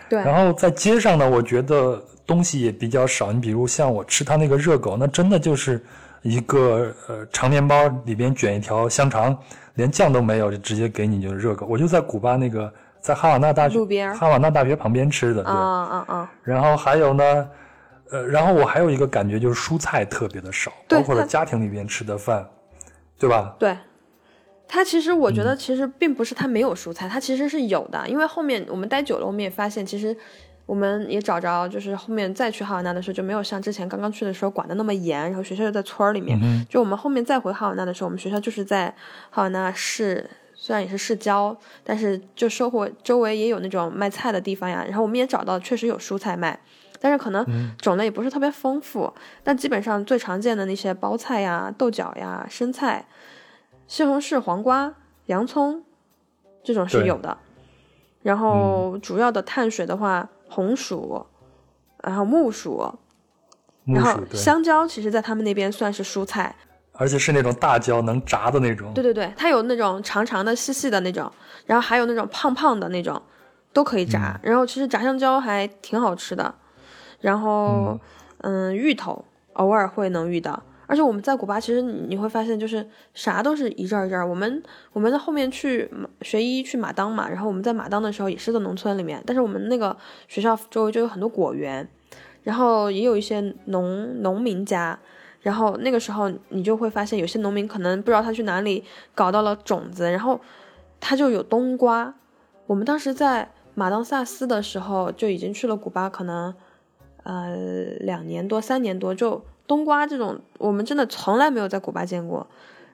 对，然后在街上呢，我觉得东西也比较少。你比如像我吃它那个热狗，那真的就是一个长面包里边卷一条香肠，连酱都没有就直接给你就是热狗。我就在古巴那个在哈瓦那大学旁边吃的，对，然后还有呢，然后我还有一个感觉就是蔬菜特别的少，包括了家庭里边吃的饭，对吧？对，它其实我觉得其实并不是它没有蔬菜，它其实是有的，因为后面我们待久了，我们也发现其实。我们也找着，就是后面再去哈瓦那的时候就没有像之前刚刚去的时候管得那么严，然后学校就在村里面，就我们后面再回哈瓦那的时候，我们学校就是在哈瓦那市，虽然也是市郊，但是就收获周围也有那种卖菜的地方呀，然后我们也找到确实有蔬菜卖，但是可能种类也不是特别丰富，但基本上最常见的那些包菜呀、豆角呀、生菜、西红柿、黄瓜、洋葱这种是有的，然后主要的碳水的话红薯，然后木薯，然后香蕉，其实在他们那边算是蔬菜，而且是那种大蕉能炸的那种。对对对，它有那种长长的、细细的那种，然后还有那种胖胖的那种，都可以炸。然后其实炸香蕉还挺好吃的。然后，芋头偶尔会能遇到。而且我们在古巴，其实你会发现，就是啥都是一阵儿一阵儿。我们在后面去学医去马当嘛，然后我们在马当的时候也是在农村里面，但是我们那个学校周围就有很多果园，然后也有一些农民家，然后那个时候你就会发现有些农民可能不知道他去哪里搞到了种子，然后他就有冬瓜。我们当时在马当萨斯的时候就已经去了古巴，可能2年多3年多就。冬瓜这种我们真的从来没有在古巴见过，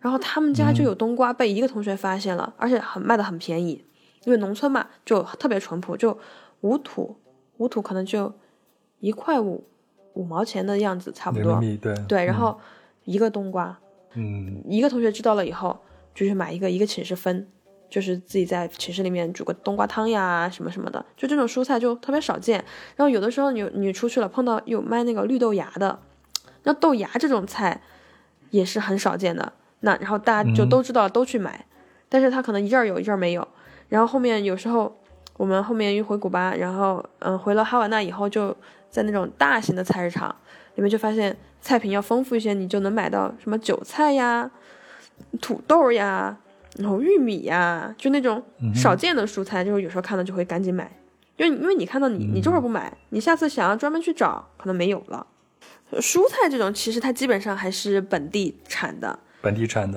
然后他们家就有冬瓜，被一个同学发现了，而且卖的很便宜，因为农村嘛就特别淳朴，就无土可能就1.5块5毛钱的样子差不多，对，然后一个冬瓜，一个同学知道了以后就去买一个寝室分，就是自己在寝室里面煮个冬瓜汤呀什么什么的，就这种蔬菜就特别少见。然后有的时候你出去了碰到有卖那个绿豆芽的，那豆芽这种菜也是很少见的，那然后大家就都知道，都去买，但是他可能一阵儿有一阵儿没有。然后后面有时候我们后面又回古巴，然后回了哈瓦那以后，就在那种大型的菜市场里面就发现菜品要丰富一些，你就能买到什么韭菜呀、土豆呀，然后玉米呀，就那种少见的蔬菜，就是有时候看到就会赶紧买，因为你看到你这会儿不买，你下次想要专门去找可能没有了。蔬菜这种其实它基本上还是本地产的，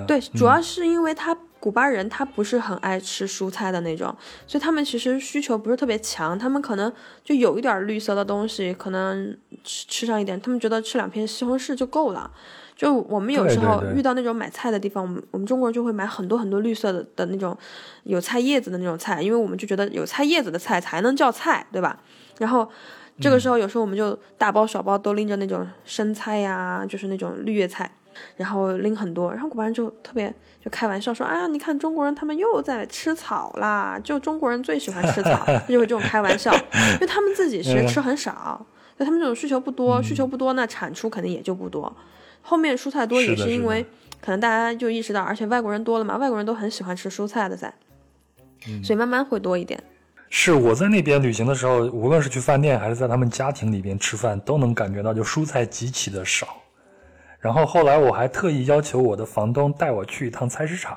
对，主要是因为它古巴人他不是很爱吃蔬菜的那种，所以他们其实需求不是特别强，他们可能就有一点绿色的东西，可能吃上一点，他们觉得吃两片西红柿就够了。就我们有时候遇到那种买菜的地方，我们中国人就会买很多很多绿色的那种有菜叶子的那种菜，因为我们就觉得有菜叶子的菜才能叫菜，对吧？然后这个时候有时候我们就大包小包都拎着那种生菜呀，就是那种绿叶菜，然后拎很多，然后古巴人就特别就开玩笑说啊，你看中国人他们又在吃草啦，就中国人最喜欢吃草，他就会这种开玩笑，因为他们自己其实吃很少，就他们这种需求不多，那产出肯定也就不多。后面蔬菜多也是因为可能大家就意识到，而且外国人多了嘛，外国人都很喜欢吃蔬菜的菜，所以慢慢会多一点。是我在那边旅行的时候，无论是去饭店还是在他们家庭里边吃饭，都能感觉到就蔬菜极其的少。然后后来我还特意要求我的房东带我去一趟菜市场，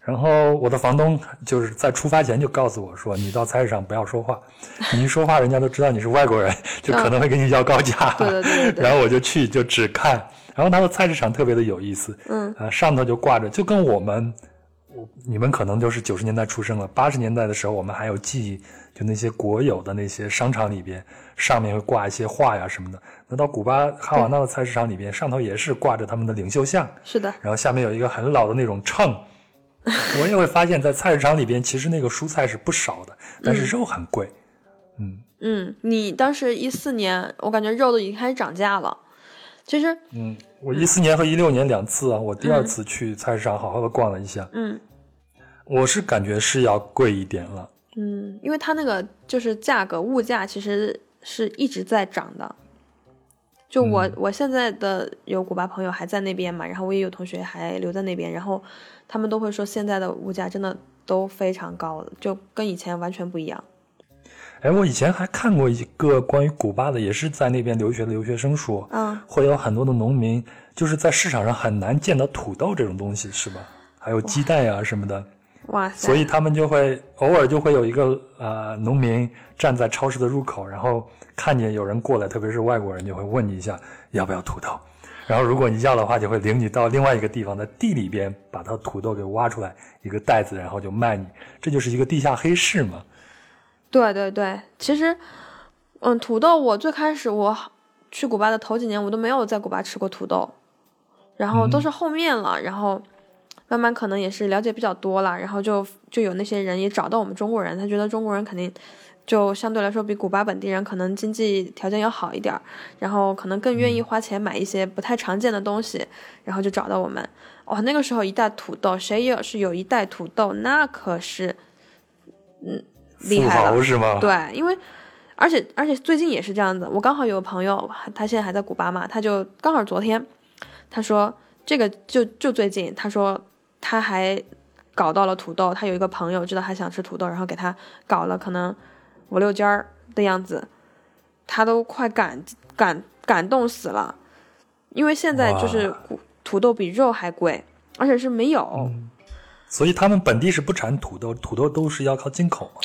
然后我的房东就是在出发前就告诉我说，你到菜市场不要说话，你一说话人家都知道你是外国人，就可能会给你要高价，对。然后我就去就只看，然后他的菜市场特别的有意思，上头就挂着，就跟你们可能就是90年代出生了，80年代的时候我们还有记忆，就那些国有的那些商场里边上面会挂一些画呀什么的，那到古巴哈瓦那的菜市场里边，上头也是挂着他们的领袖像，是的，然后下面有一个很老的那种秤。我也会发现在菜市场里边其实那个蔬菜是不少的，但是肉很贵。你当时14年我感觉肉都已经开始涨价了。其实我14年和16年两次啊，我第二次去菜市场好好的逛了一下，我是感觉是要贵一点了，因为它那个就是价格物价其实是一直在涨的。就我现在的有古巴朋友还在那边嘛，然后我也有同学还留在那边，然后他们都会说现在的物价真的都非常高，就跟以前完全不一样。哎，我以前还看过一个关于古巴的，也是在那边留学的留学生说，会有很多的农民就是在市场上很难见到土豆这种东西，是吧？还有鸡蛋啊什么的。哇塞！所以他们就会偶尔就会有一个农民站在超市的入口，然后看见有人过来，特别是外国人，就会问你一下要不要土豆，然后如果你要的话，就会领你到另外一个地方的地里边，把它土豆给挖出来一个袋子，然后就卖你，这就是一个地下黑市嘛。对对对，其实，土豆我最开始我去古巴的头几年，我都没有在古巴吃过土豆，然后都是后面了，然后慢慢可能也是了解比较多了，然后就有那些人也找到我们中国人，他觉得中国人肯定就相对来说比古巴本地人可能经济条件要好一点，然后可能更愿意花钱买一些不太常见的东西，然后就找到我们。那个时候一袋土豆，谁也是有一袋土豆，那可是，厉害了是吗？对，因为而且最近也是这样子。我刚好有个朋友，他现在还在古巴嘛，他就刚好昨天，他说这个就最近，他说他还搞到了土豆，他有一个朋友知道他想吃土豆，然后给他搞了可能5-6家的样子，他都快感动死了，因为现在就是土豆比肉还贵，而且是没有，所以他们本地是不产土豆，土豆都是要靠进口吗？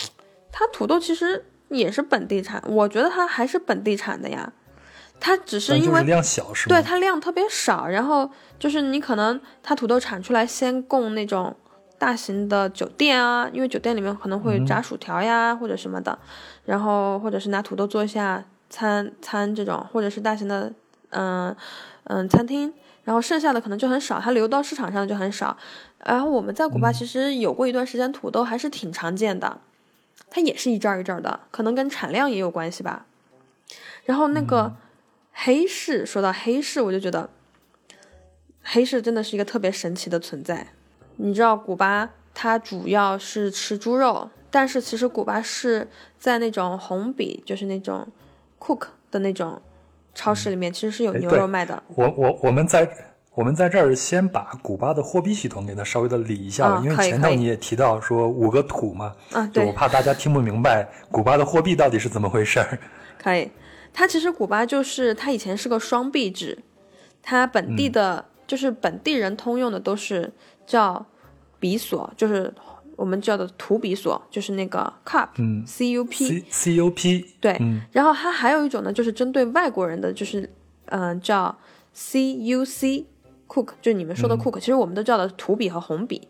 它土豆其实也是本地产，我觉得它还是本地产的呀，它只是因为量小是吗？对，它量特别少，然后就是你可能它土豆产出来先供那种大型的酒店啊，因为酒店里面可能会炸薯条呀，或者什么的，然后或者是拿土豆做一下餐这种，或者是大型的餐厅，然后剩下的可能就很少，它流到市场上就很少。然后我们在古巴其实有过一段时间土豆还是挺常见的，它也是一阵一阵的，可能跟产量也有关系吧。然后那个黑市，说到黑市，我就觉得黑市真的是一个特别神奇的存在。你知道古巴它主要是吃猪肉，但是其实古巴是在那种红笔，就是那种 cook 的那种超市里面，其实是有牛肉卖的。我们在我们在这儿先把古巴的货币系统给它稍微的理一下吧，因为前头你也提到说五个土嘛，就我怕大家听不明白古巴的货币到底是怎么回事。可以，它其实古巴就是它以前是个双币制，它本地的就是本地人通用的都是叫比索，就是我们叫的土比索，就是那个 cup、CUP 对、然后它还有一种呢就是针对外国人的，就是叫 CUC Cook， 就是你们说的 Cook、其实我们都叫的土比和红比。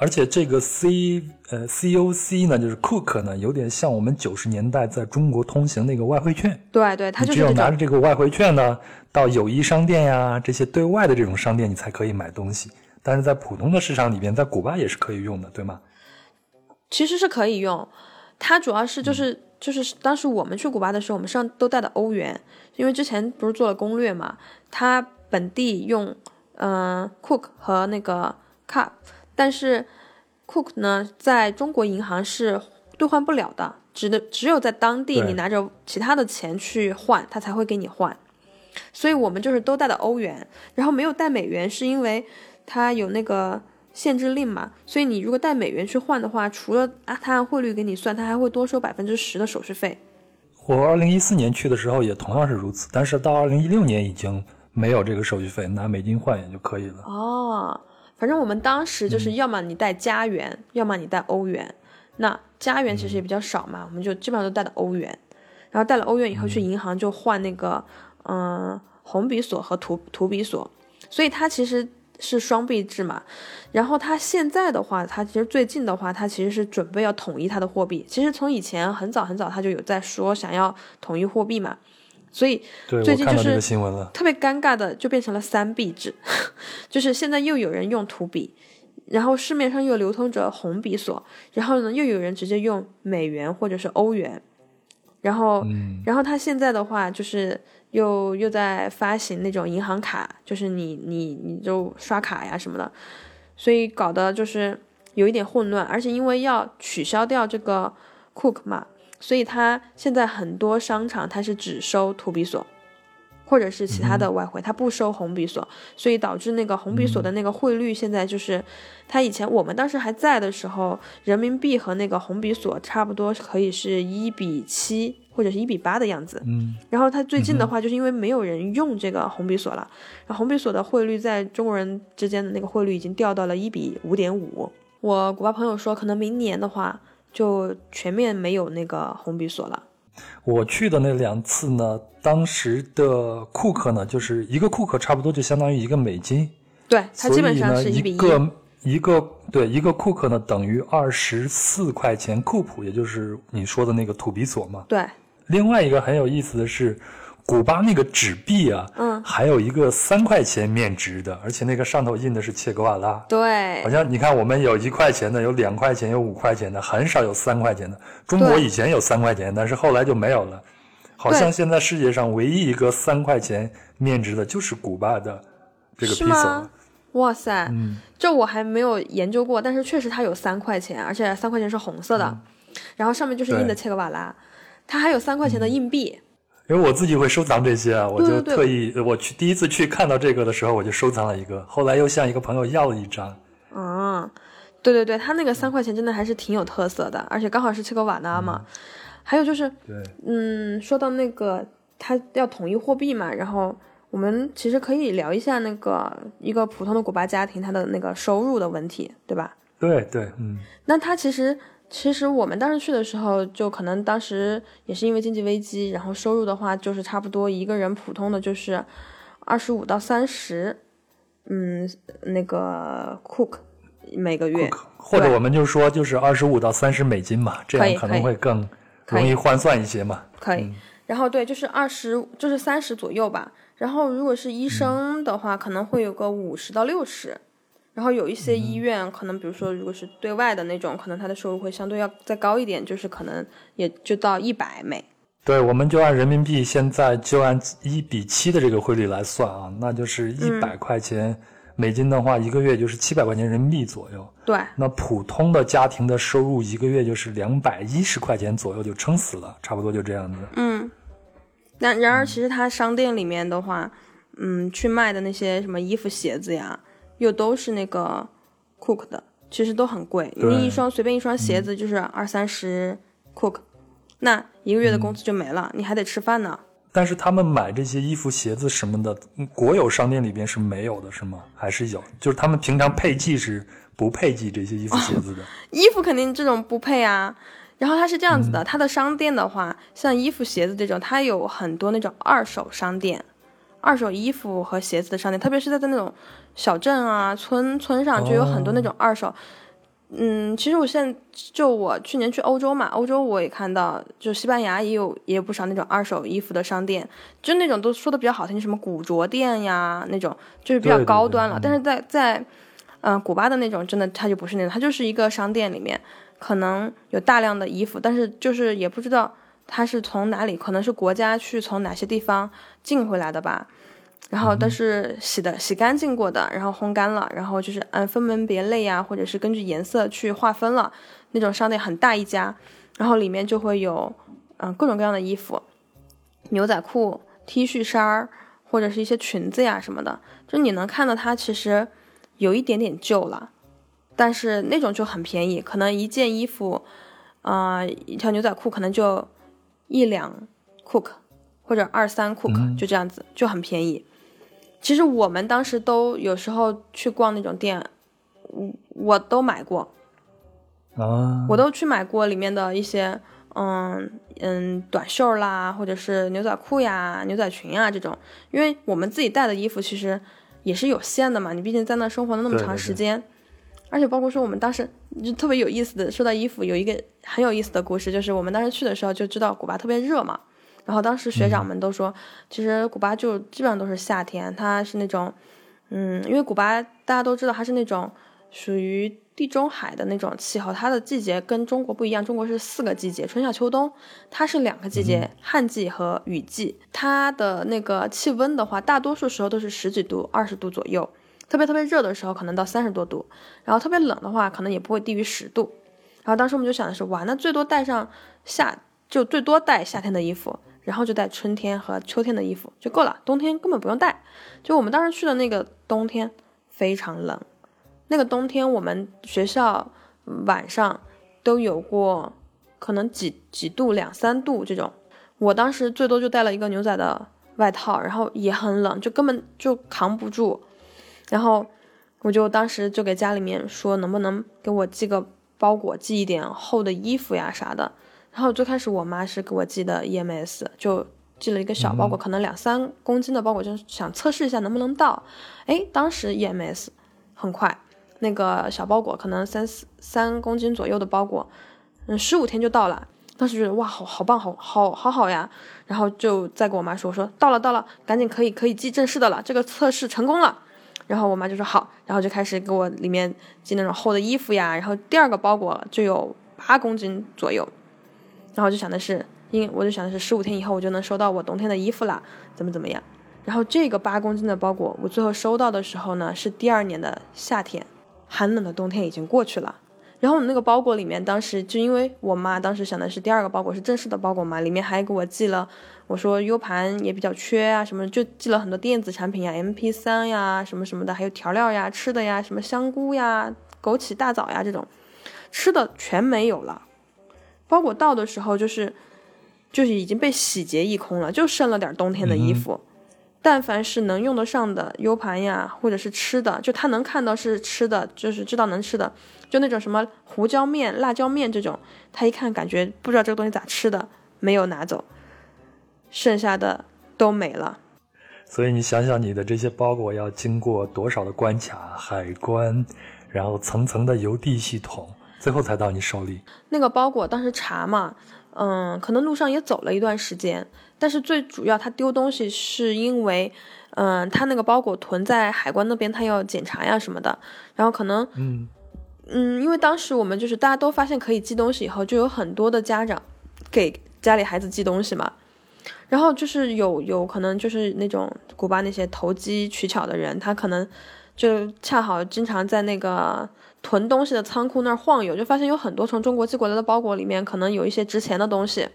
而且这个 COC 呢，就是 Cook 呢，有点像我们90年代在中国通行那个外汇券。对对，它就是你只有拿着这个外汇券呢到友谊商店呀这些对外的这种商店你才可以买东西，但是在普通的市场里边在古巴也是可以用的，对吗？其实是可以用，它主要是就是当时我们去古巴的时候我们上都带的欧元，因为之前不是做了攻略嘛，它本地用Cook 和那个 Cup， 但是 Cook 呢在中国银行是兑换不了的，只有在当地你拿着其他的钱去换它才会给你换，所以我们就是都带的欧元，然后没有带美元是因为它有那个限制令嘛，所以你如果带美元去换的话，除了它按汇率给你算，它还会多收 10% 的手续费。我2014年去的时候也同样是如此，但是到2016年已经没有这个手续费，拿美金换也就可以了。哦，反正我们当时就是要么你带加元、要么你带欧元，那加元其实也比较少嘛、我们就基本上都带了欧元，然后带了欧元以后去银行就换那个红比索和土比索，所以它其实是双币制嘛。然后它现在的话，它其实最近的话它其实是准备要统一它的货币，其实从以前很早它就有在说想要统一货币嘛，所以最近就是特别尴尬的就变成了三币制就是现在又有人用土比，然后市面上又流通着红比索，然后呢又有人直接用美元或者是欧元，然后他现在的话就是又在发行那种银行卡，就是你就刷卡呀什么的，所以搞得就是有一点混乱，而且因为要取消掉这个 Cook 嘛，所以它现在很多商场它是只收土比索或者是其他的外汇，它不收红比索，所以导致那个红比索的那个汇率现在就是它以前我们当时还在的时候人民币和那个红比索差不多可以是1:7或者是1:8的样子，然后它最近的话就是因为没有人用这个红比索了，然后红比索的汇率在中国人之间的那个汇率已经掉到了1:5.5。我古巴朋友说可能明年的话就全面没有那个红比索了。我去的那两次呢，当时的库克呢，就是一个库克差不多就相当于一个美金，对，它基本上是1:1。一个库克呢等于24块钱库普，也就是你说的那个土比索嘛。对。另外一个很有意思的是，古巴那个纸币啊，还有一个3块钱面值的，而且那个上头印的是切格瓦拉。对，好像你看我们有1块钱的，有2块钱，有5块钱的，很少有3块钱的。中国以前有3块钱，但是后来就没有了。好像现在世界上唯一一个3块钱面值的就是古巴的这个比索。哇塞，这我还没有研究过，但是确实它有3块钱，而且3块钱是红色的，然后上面就是印的切格瓦拉。它还有3块钱的硬币。因为我自己会收藏这些啊，我就特意我去第一次去看到这个的时候我就收藏了一个，后来又向一个朋友要了一张。对对对，他那个3块钱真的还是挺有特色的，而且刚好是切格瓦拉嘛。还有就是说到那个他要统一货币嘛，然后我们其实可以聊一下那个一个普通的古巴家庭他的那个收入的问题，对吧？对对，那他其实我们当时去的时候，就可能当时也是因为经济危机，然后收入的话就是差不多一个人普通的就是25到30，那个 cook 每个月，或者我们就说就是25到30美金嘛，这样可能会更容易换算一些嘛。可以，然后对，就是30左右吧。然后如果是医生的话，可能会有个50到60。然后有一些医院可能比如说如果是对外的那种，可能他的收入会相对要再高一点，就是可能也就到100美。对，我们就按人民币现在就按1:7的这个汇率来算啊，那就是100块钱美金的话，一个月就是700块钱人民币左右。对，那普通的家庭的收入一个月就是210块钱左右就撑死了，差不多就这样子。但然而其实他商店里面的话去卖的那些什么衣服鞋子呀，又都是那个 cook 的，其实都很贵，因为随便一双鞋子就是20-30 cook， 那一个月的工资就没了，你还得吃饭呢。但是他们买这些衣服鞋子什么的，国有商店里边是没有的是吗？还是有，就是他们平常配寄是不配寄这些衣服鞋子的、衣服肯定这种不配啊。然后它是这样子的，它的商店的话，像衣服鞋子这种，它有很多那种二手商店，二手衣服和鞋子的商店，特别是在那种小镇啊村上，就有很多那种二手、其实我去年去欧洲嘛，欧洲我也看到，就西班牙也有不少那种二手衣服的商店，就那种都说的比较好听，什么古着店呀那种，就是比较高端了。对对对，但是在古巴的那种真的它就不是那种，它就是一个商店里面可能有大量的衣服，但是就是也不知道它是从哪里，可能是国家去从哪些地方进回来的吧。然后但是洗干净过的，然后烘干了，然后就是按分门别类呀，或者是根据颜色去划分了那种商店，很大一家，然后里面就会有各种各样的衣服，牛仔裤、T 恤衫或者是一些裙子呀什么的，就你能看到它其实有一点点旧了，但是那种就很便宜，可能一件衣服一条牛仔裤可能就1-2 cook 或者2-3 cook、就这样子就很便宜。其实我们当时都有时候去逛那种店，我都买过啊，我都去买过里面的一些短袖啦，或者是牛仔裤呀、牛仔裙啊这种，因为我们自己带的衣服其实也是有限的嘛，你毕竟在那生活了那么长时间。对对对，而且包括说我们当时就特别有意思的，说到衣服有一个很有意思的故事，就是我们当时去的时候就知道古巴特别热嘛，然后当时学长们都说，其实古巴就基本上都是夏天，它是那种因为古巴大家都知道它是那种属于地中海的那种气候，它的季节跟中国不一样，中国是4个季节，春夏秋冬，它是2个季节、旱季和雨季，它的那个气温的话大多数时候都是10几度20度左右，特别特别热的时候可能到30多度，然后特别冷的话可能也不会低于10度。然后当时我们就想的是，哇，那最多带夏天的衣服，然后就带春天和秋天的衣服就够了，冬天根本不用带。就我们当时去的那个冬天非常冷，那个冬天我们学校晚上都有过可能几度2-3度这种，我当时最多就带了一个牛仔的外套，然后也很冷，就根本就扛不住。然后我就当时就给家里面说，能不能给我寄个包裹，寄一点厚的衣服呀啥的。然后最开始我妈是给我寄的 EMS， 就寄了一个小包裹，可能2-3公斤的包裹，就想测试一下能不能到。哎，当时 EMS 很快，那个小包裹可能3公斤左右的包裹，15天就到了。当时觉得哇，好棒，好呀。然后就再跟我妈说，我说到了，赶紧可以寄正式的了，这个测试成功了。然后我妈就说好，然后就开始给我里面寄那种厚的衣服呀，然后第2个包裹就有8公斤左右，然后我就想的是15天以后我就能收到我冬天的衣服啦，怎么样。然后这个8公斤的包裹我最后收到的时候呢，是第2年的夏天，寒冷的冬天已经过去了。然后我们那个包裹里面，当时就因为我妈当时想的是第2个包裹是正式的包裹嘛，里面还给我寄了，我说 U 盘也比较缺啊什么，就寄了很多电子产品呀， MP3 呀什么什么的，还有调料呀、吃的呀，什么香菇呀、枸杞、大枣呀，这种吃的全没有了。包裹到的时候就是已经被洗劫一空了，就剩了点冬天的衣服。但凡是能用得上的 U 盘呀，或者是吃的，就他能看到是吃的，就是知道能吃的，就那种什么胡椒面、辣椒面这种，他一看感觉不知道这个东西咋吃的，没有拿走，剩下的都没了。所以你想想，你的这些包裹要经过多少的关卡、海关，然后层层的邮递系统，最后才到你手里。那个包裹当时查嘛，可能路上也走了一段时间，但是最主要他丢东西是因为他那个包裹囤在海关那边，他要检查呀什么的，然后可能因为当时我们就是大家都发现可以寄东西以后，就有很多的家长给家里孩子寄东西嘛，然后就是有可能就是那种古巴那些投机取巧的人，他可能就恰好经常在那个囤东西的仓库那儿晃悠，就发现有很多从中国寄过来的包裹里面可能有一些值钱的东西，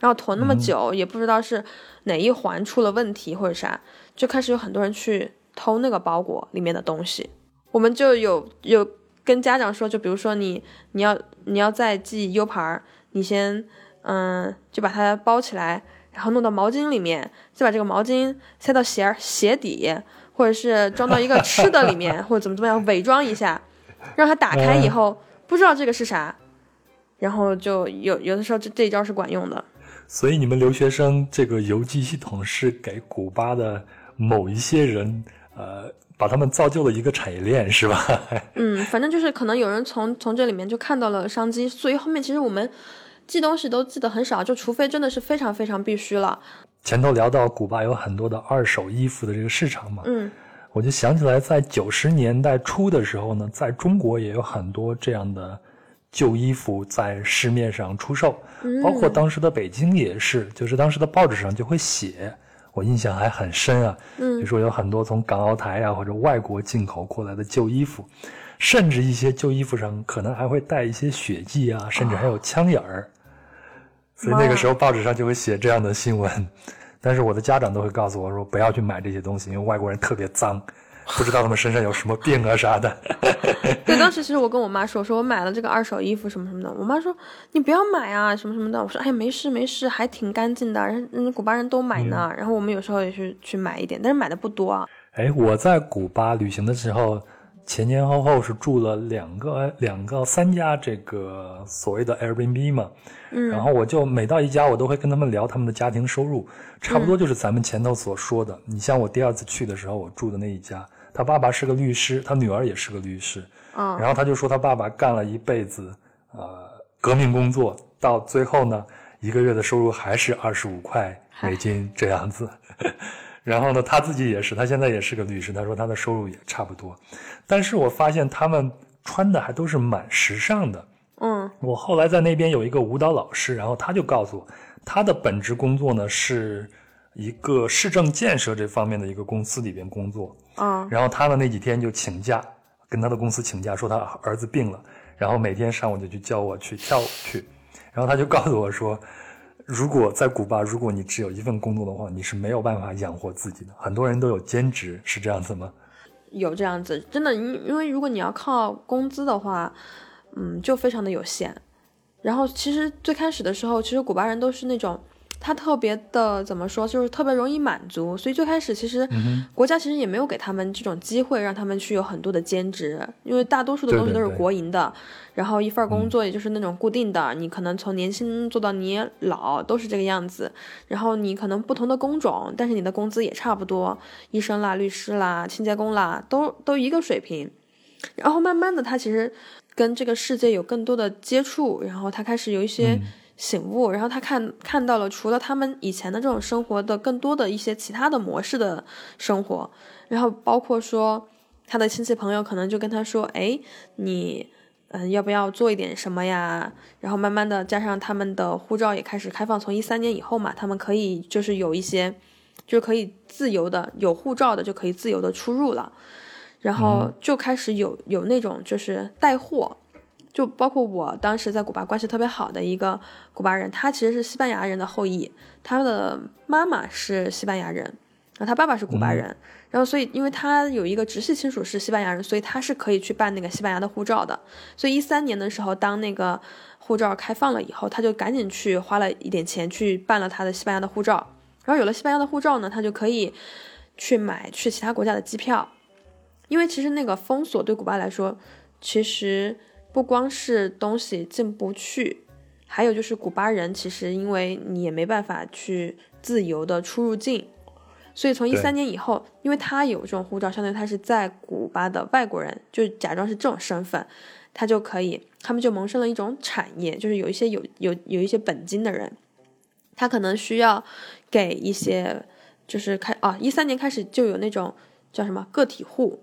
然后囤那么久也不知道是哪一环出了问题或者啥，就开始有很多人去偷那个包裹里面的东西。我们就有跟家长说，就比如说你要再寄 U 盘，你先就把它包起来，然后弄到毛巾里面，再把这个毛巾塞到鞋底，或者是装到一个吃的里面或者怎么样伪装一下，让它打开以后不知道这个是啥，然后就有的时候这一招是管用的。所以你们留学生这个邮寄系统是给古巴的某一些人把他们造就了一个产业链是吧？反正就是可能有人从这里面就看到了商机，所以后面其实我们寄东西都寄得很少，就除非真的是非常非常必须了。前头聊到古巴有很多的二手衣服的这个市场嘛，我就想起来在90年代初的时候呢，在中国也有很多这样的旧衣服在市面上出售，包括当时的北京也是，就是当时的报纸上就会写，我印象还很深啊，比如说有很多从港澳台啊或者外国进口过来的旧衣服，甚至一些旧衣服上可能还会带一些血迹啊，甚至还有枪眼儿。所以那个时候报纸上就会写这样的新闻，但是我的家长都会告诉我说不要去买这些东西，因为外国人特别脏，不知道他们身上有什么病啊啥的。对，当时其实我跟我妈说，我买了这个二手衣服什么什么的，我妈说你不要买啊什么什么的，我说哎没事，还挺干净的，人古巴人都买呢。然后我们有时候也是去买一点，但是买的不多啊。哎，我在古巴旅行的时候前前后后是住了两到三家这个所谓的 Airbnb 嘛，然后我就每到一家我都会跟他们聊他们的家庭收入，差不多就是咱们前头所说的。你像我第二次去的时候我住的那一家，他爸爸是个律师，他女儿也是个律师，然后他就说他爸爸干了一辈子革命工作，到最后呢一个月的收入还是25块美金这样子。然后呢他自己也是，他现在也是个律师，他说他的收入也差不多。但是我发现他们穿的还都是蛮时尚的。我后来在那边有一个舞蹈老师，然后他就告诉我他的本职工作呢是一个市政建设这方面的一个公司里边工作。然后他呢那几天就请假，跟他的公司请假，说他儿子病了，然后每天上午就去教我去跳舞去。然后他就告诉我说，如果在古巴，如果你只有一份工作的话，你是没有办法养活自己的。很多人都有兼职，是这样子吗？有这样子，真的，因为如果你要靠工资的话，就非常的有限。然后其实最开始的时候，其实古巴人都是那种，他特别的怎么说，就是特别容易满足，所以最开始其实国家其实也没有给他们这种机会，让他们去有很多的兼职，因为大多数的东西都是国营的。对对对，然后一份工作也就是那种固定的，你可能从年轻做到你老都是这个样子，然后你可能不同的工种，但是你的工资也差不多，医生啦、律师啦、清洁工啦，都一个水平。然后慢慢的他其实跟这个世界有更多的接触，然后他开始有一些醒悟，然后他看到了除了他们以前的这种生活的更多的一些其他的模式的生活，然后包括说他的亲戚朋友可能就跟他说，哎，你要不要做一点什么呀？然后慢慢的加上他们的护照也开始开放，从13年以后嘛，他们可以就是有一些就可以自由的，有护照的就可以自由的出入了，然后就开始有那种就是带货，就包括我当时在古巴关系特别好的一个古巴人，他其实是西班牙人的后裔，他的妈妈是西班牙人，然后他爸爸是古巴人，然后所以因为他有一个直系亲属是西班牙人，所以他是可以去办那个西班牙的护照的。所以13年的时候，当那个护照开放了以后，他就赶紧去花了一点钱去办了他的西班牙的护照，然后有了西班牙的护照呢，他就可以去买去其他国家的机票。因为其实那个封锁对古巴来说，其实不光是东西进不去，还有就是古巴人其实因为你也没办法去自由的出入境，所以从13年以后，因为他有这种护照，相当于他是在古巴的外国人，就假装是这种身份，他就可以，他们就萌生了一种产业，就是有一些有一些本金的人，他可能需要给一些，就是13年开始就有那种叫什么个体户，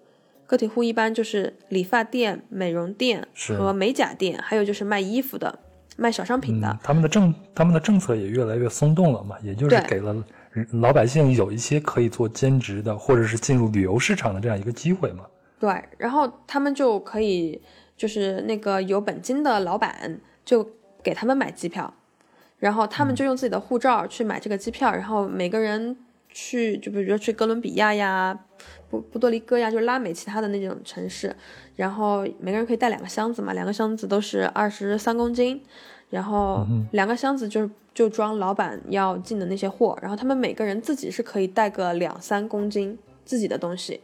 个体户一般就是理发店、美容店和美甲店，还有就是卖衣服的、卖小商品的。他们的政策也越来越松动了嘛，也就是给了老百姓有一些可以做兼职的或者是进入旅游市场的这样一个机会嘛。对，然后他们就可以，就是那个有本金的老板就给他们买机票，然后他们就用自己的护照去买这个机票，然后每个人去，就比如说去哥伦比亚呀、不多黎哥呀，就是拉美其他的那种城市，然后每个人可以带2个箱子嘛，2个箱子都是23公斤，然后2个箱子就装老板要进的那些货，然后他们每个人自己是可以带个2-3公斤自己的东西，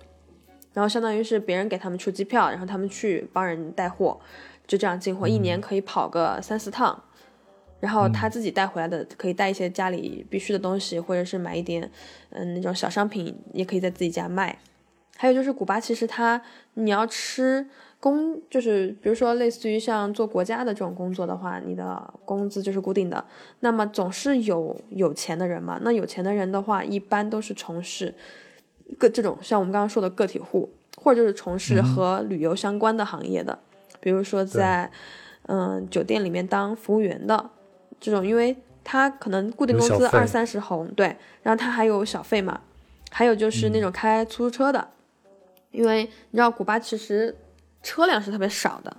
然后相当于是别人给他们出机票，然后他们去帮人带货，就这样进货，1年可以跑个3-4趟，然后他自己带回来的可以带一些家里必须的东西，或者是买一点那种小商品也可以在自己家卖。还有就是古巴其实你要吃就是比如说类似于像做国家的这种工作的话，你的工资就是固定的，那么总是有钱的人嘛，那有钱的人的话一般都是从事这种像我们刚刚说的个体户，或者就是从事和旅游相关的行业的，比如说在酒店里面当服务员的这种，因为他可能固定工资20-30，对，然后他还有小费嘛，还有就是那种开出租车的，因为你知道古巴其实车辆是特别少的，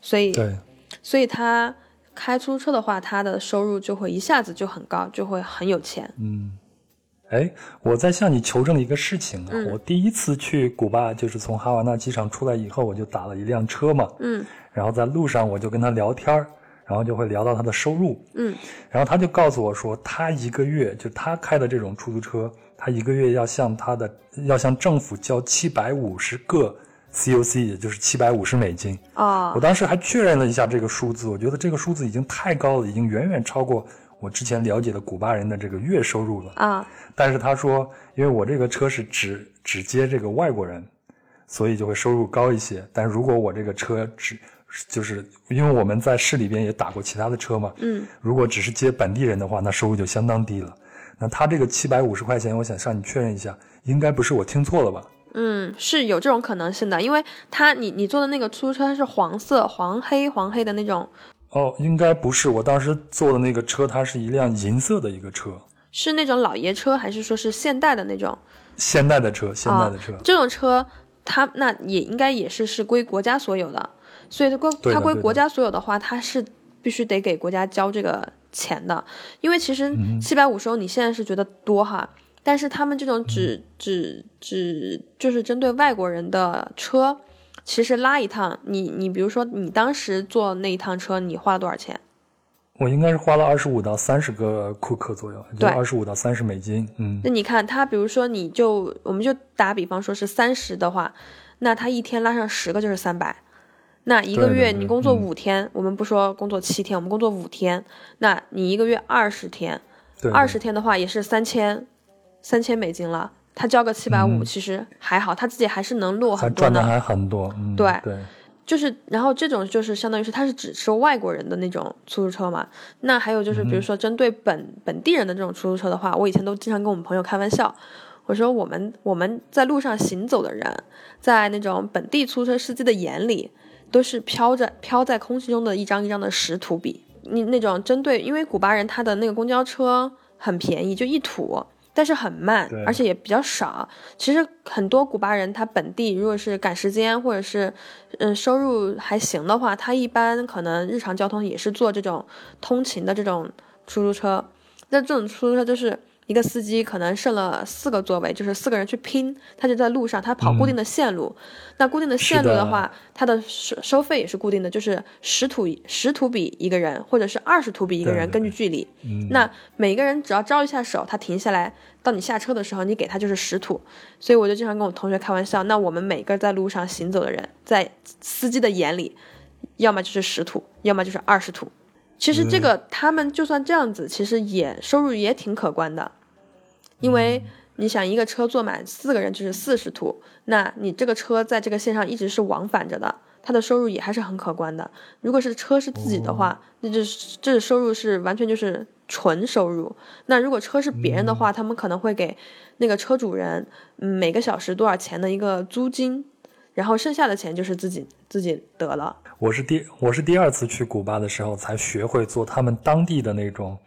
所以他开出租车的话，他的收入就会一下子就很高，就会很有钱。哎，我在向你求证一个事情啊，我第一次去古巴就是从哈瓦那机场出来以后，我就打了一辆车嘛，然后在路上我就跟他聊天，然后就会聊到他的收入，然后他就告诉我说，他一个月就他开的这种出租车，他一个月要向政府交750个 COC， 也就是750美金啊。我当时还确认了一下这个数字，我觉得这个数字已经太高了，已经远远超过我之前了解的古巴人的这个月收入了啊。但是他说，因为我这个车是只接这个外国人，所以就会收入高一些。但如果我这个车就是因为我们在市里边也打过其他的车嘛，如果只是接本地人的话，那收入就相当低了。那他这个750块钱，我想向你确认一下，应该不是我听错了吧？是有这种可能性的，因为你坐的那个出租车是黄黑的那种。哦，应该不是，我当时坐的那个车，它是一辆银色的一个车，是那种老爷车，还是说是现代的那种？现代的车。这种车，它那也应该也是归国家所有的。所以它归国家所有的话，它是必须得给国家交这个钱的，因为其实750欧你现在是觉得多哈，但是他们这种只就是针对外国人的车，其实拉一趟你比如说你当时坐那一趟车你花了多少钱？我应该是花了25到30个库克左右，就25到30美金。那你看他比如说我们就打比方说是30的话，那他一天拉上10个就是300。那一个月你工作5天，我们不说工作7天，我们工作5天，那你一个月20天，20天的话也是3000美金了，他交个750其实还好，他自己还是能落很多呢，他赚的还很多。对，就是然后这种就是相当于是他是只收外国人的那种出租车嘛。那还有就是比如说针对本地人的这种出租车的话，我以前都经常跟我们朋友开玩笑，我说我们在路上行走的人，在那种本地出租车司机的眼里，都是飘在空气中的一张一张的石土笔。你那种针对，因为古巴人他的那个公交车很便宜，就一土，但是很慢，而且也比较少。其实很多古巴人他本地如果是赶时间或者是收入还行的话，他一般可能日常交通也是坐这种通勤的这种出租车。那这种出租车就是一个司机可能剩了4个座位，就是4个人去拼，他就在路上，他跑固定的线路。那固定的线路的话，他的收费也是固定的，就是10土比一个人，或者是20土比一个人，根据距离。那每个人只要招一下手，他停下来，到你下车的时候，你给他就是10土。所以我就经常跟我同学开玩笑，那我们每个在路上行走的人，在司机的眼里，要么就是10土，要么就是20土。其实这个他们就算这样子，其实收入也挺可观的。因为你想一个车坐满4个人就是40土，那你这个车在这个线上一直是往返着的，它的收入也还是很可观的。如果是车是自己的话，那这收入是完全就是纯收入。那如果车是别人的话，他们可能会给那个车主人每个小时多少钱的一个租金，然后剩下的钱就是自己得了。我是第2次去古巴的时候才学会做他们当地的那种，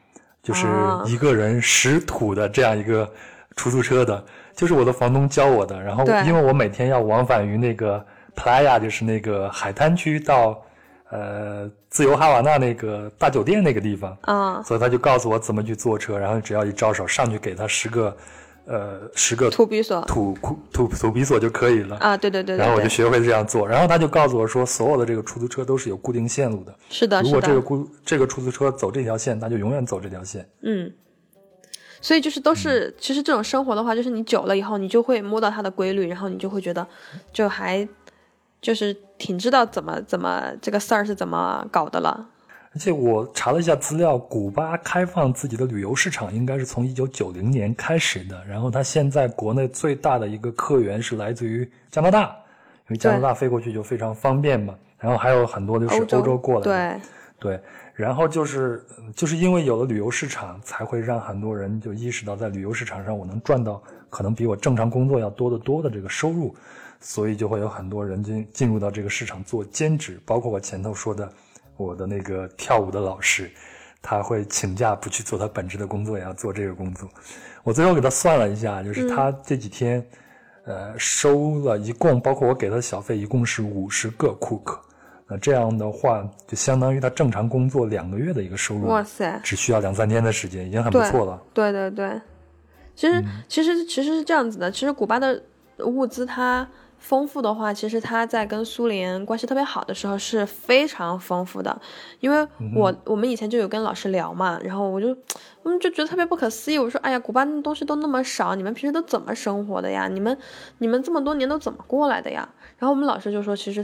就是一个人10土的这样一个出租车的，就是我的房东教我的。然后因为我每天要往返于那个 Playa， 就是那个海滩区到自由哈瓦那那个大酒店那个地方啊，所以他就告诉我怎么去坐车，然后只要一招手上去给他十个土比索就可以了啊，对对 对, 对, 对，然后我就学会这样做，然后他就告诉我说，所有的这个出租车都是有固定线路的，是的，如果这个出租车走这条线，他就永远走这条线，嗯，所以就是都是、嗯、其实这种生活的话，就是你久了以后，你就会摸到它的规律，然后你就会觉得就还就是挺知道怎么这个事儿是怎么搞的了。而且我查了一下资料，古巴开放自己的旅游市场应该是从1990年开始的，然后它现在国内最大的一个客源是来自于加拿大，因为加拿大飞过去就非常方便嘛，然后还有很多就是欧洲过来的，对，然后就是因为有了旅游市场，才会让很多人就意识到在旅游市场上我能赚到可能比我正常工作要多得多的这个收入，所以就会有很多人进入到这个市场做兼职，包括我前头说的我的那个跳舞的老师，他会请假不去做他本职的工作，也要做这个工作。我最后给他算了一下，就是他这几天收了一共包括我给他的小费一共是50个库克，那这样的话就相当于他正常工作2个月的一个收入。哇塞，只需要2-3天的时间，已经很不错了。 对, 对对对，其实是这样子的，其实古巴的物资它丰富的话，其实它在跟苏联关系特别好的时候是非常丰富的，因为我们以前就有跟老师聊嘛，然后我们就觉得特别不可思议，我说哎呀，古巴的东西都那么少，你们平时都怎么生活的呀？你们这么多年都怎么过来的呀？然后我们老师就说，其实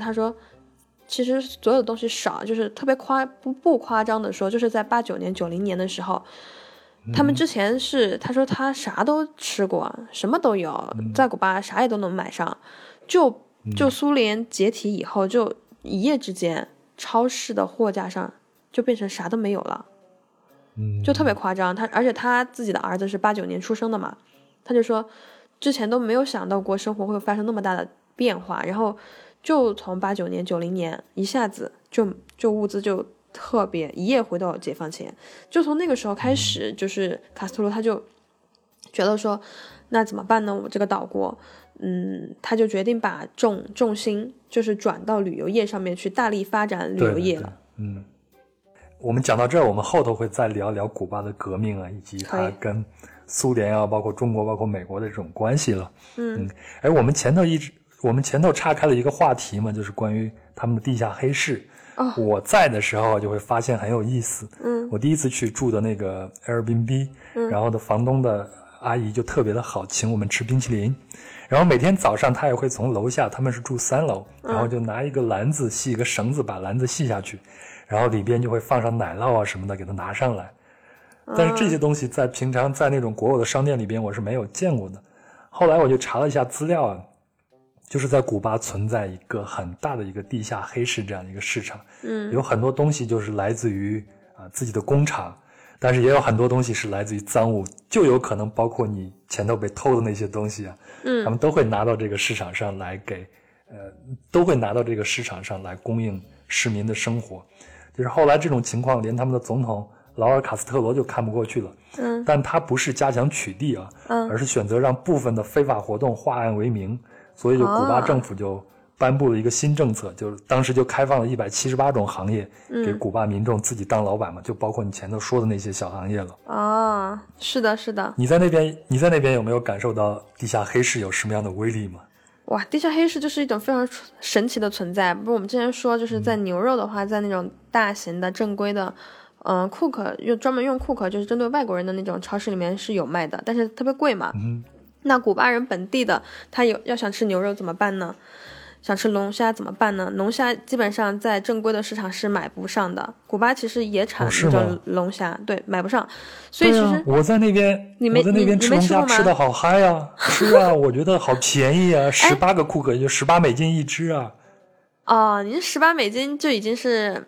所有东西少，就是特别不夸张的说，就是在89年、90年的时候。他们之前是他说他啥都吃过，什么都有，在古巴啥也都能买上，就苏联解体以后，就一夜之间超市的货架上就变成啥都没有了，就特别夸张。而且他自己的儿子是89年出生的嘛，他就说之前都没有想到过生活会发生那么大的变化，然后就从89年、90年一下子就物资就特别一夜回到解放前，就从那个时候开始，就是卡斯特罗他就觉得说，那怎么办呢？我这个岛国，他就决定把重心就是转到旅游业上面去，大力发展旅游业了。嗯，我们讲到这儿，我们后头会再聊聊古巴的革命啊，以及它跟苏联啊，包括中国、包括美国的这种关系了。嗯，哎，我们前头岔开了一个话题嘛，就是关于他们的地下黑市。Oh, 我在的时候就会发现很有意思，我第一次去住的那个 Airbnb，然后的房东的阿姨就特别的好，请我们吃冰淇淋，然后每天早上她也会从楼下，他们是住3楼，然后就拿一个篮子系一个绳子把篮子系下去，然后里边就会放上奶酪啊什么的给她拿上来，但是这些东西在平常在那种国有的商店里边我是没有见过的。后来我就查了一下资料啊，就是在古巴存在一个很大的一个地下黑市这样一个市场，有很多东西就是来自于自己的工厂，但是也有很多东西是来自于赃物，就有可能包括你前头被偷的那些东西啊，他们都会拿到这个市场上来供应市民的生活。就是后来这种情况连他们的总统劳尔·卡斯特罗就看不过去了，但他不是加强取缔啊，而是选择让部分的非法活动化暗为明，所以就古巴政府就颁布了一个新政策，就是当时就开放了178种行业给古巴民众自己当老板嘛，就包括你前头说的那些小行业了。啊，是的，是的。你在那边有没有感受到地下黑市有什么样的威力吗？哇，地下黑市就是一种非常神奇的存在。不是我们之前说，就是在牛肉的话，在那种大型的正规的，cook 又专门用 cook 就是针对外国人的那种超市里面是有卖的，但是特别贵嘛。嗯。那古巴人本地的他要想吃牛肉怎么办呢？想吃龙虾怎么办呢？龙虾基本上在正规的市场是买不上的，古巴其实也产这种龙虾，对，买不上。所以其实、我在那边吃龙虾吃的好嗨啊，是啊，我觉得好便宜啊，18个库克就$18一只啊。哦，您$18就已经是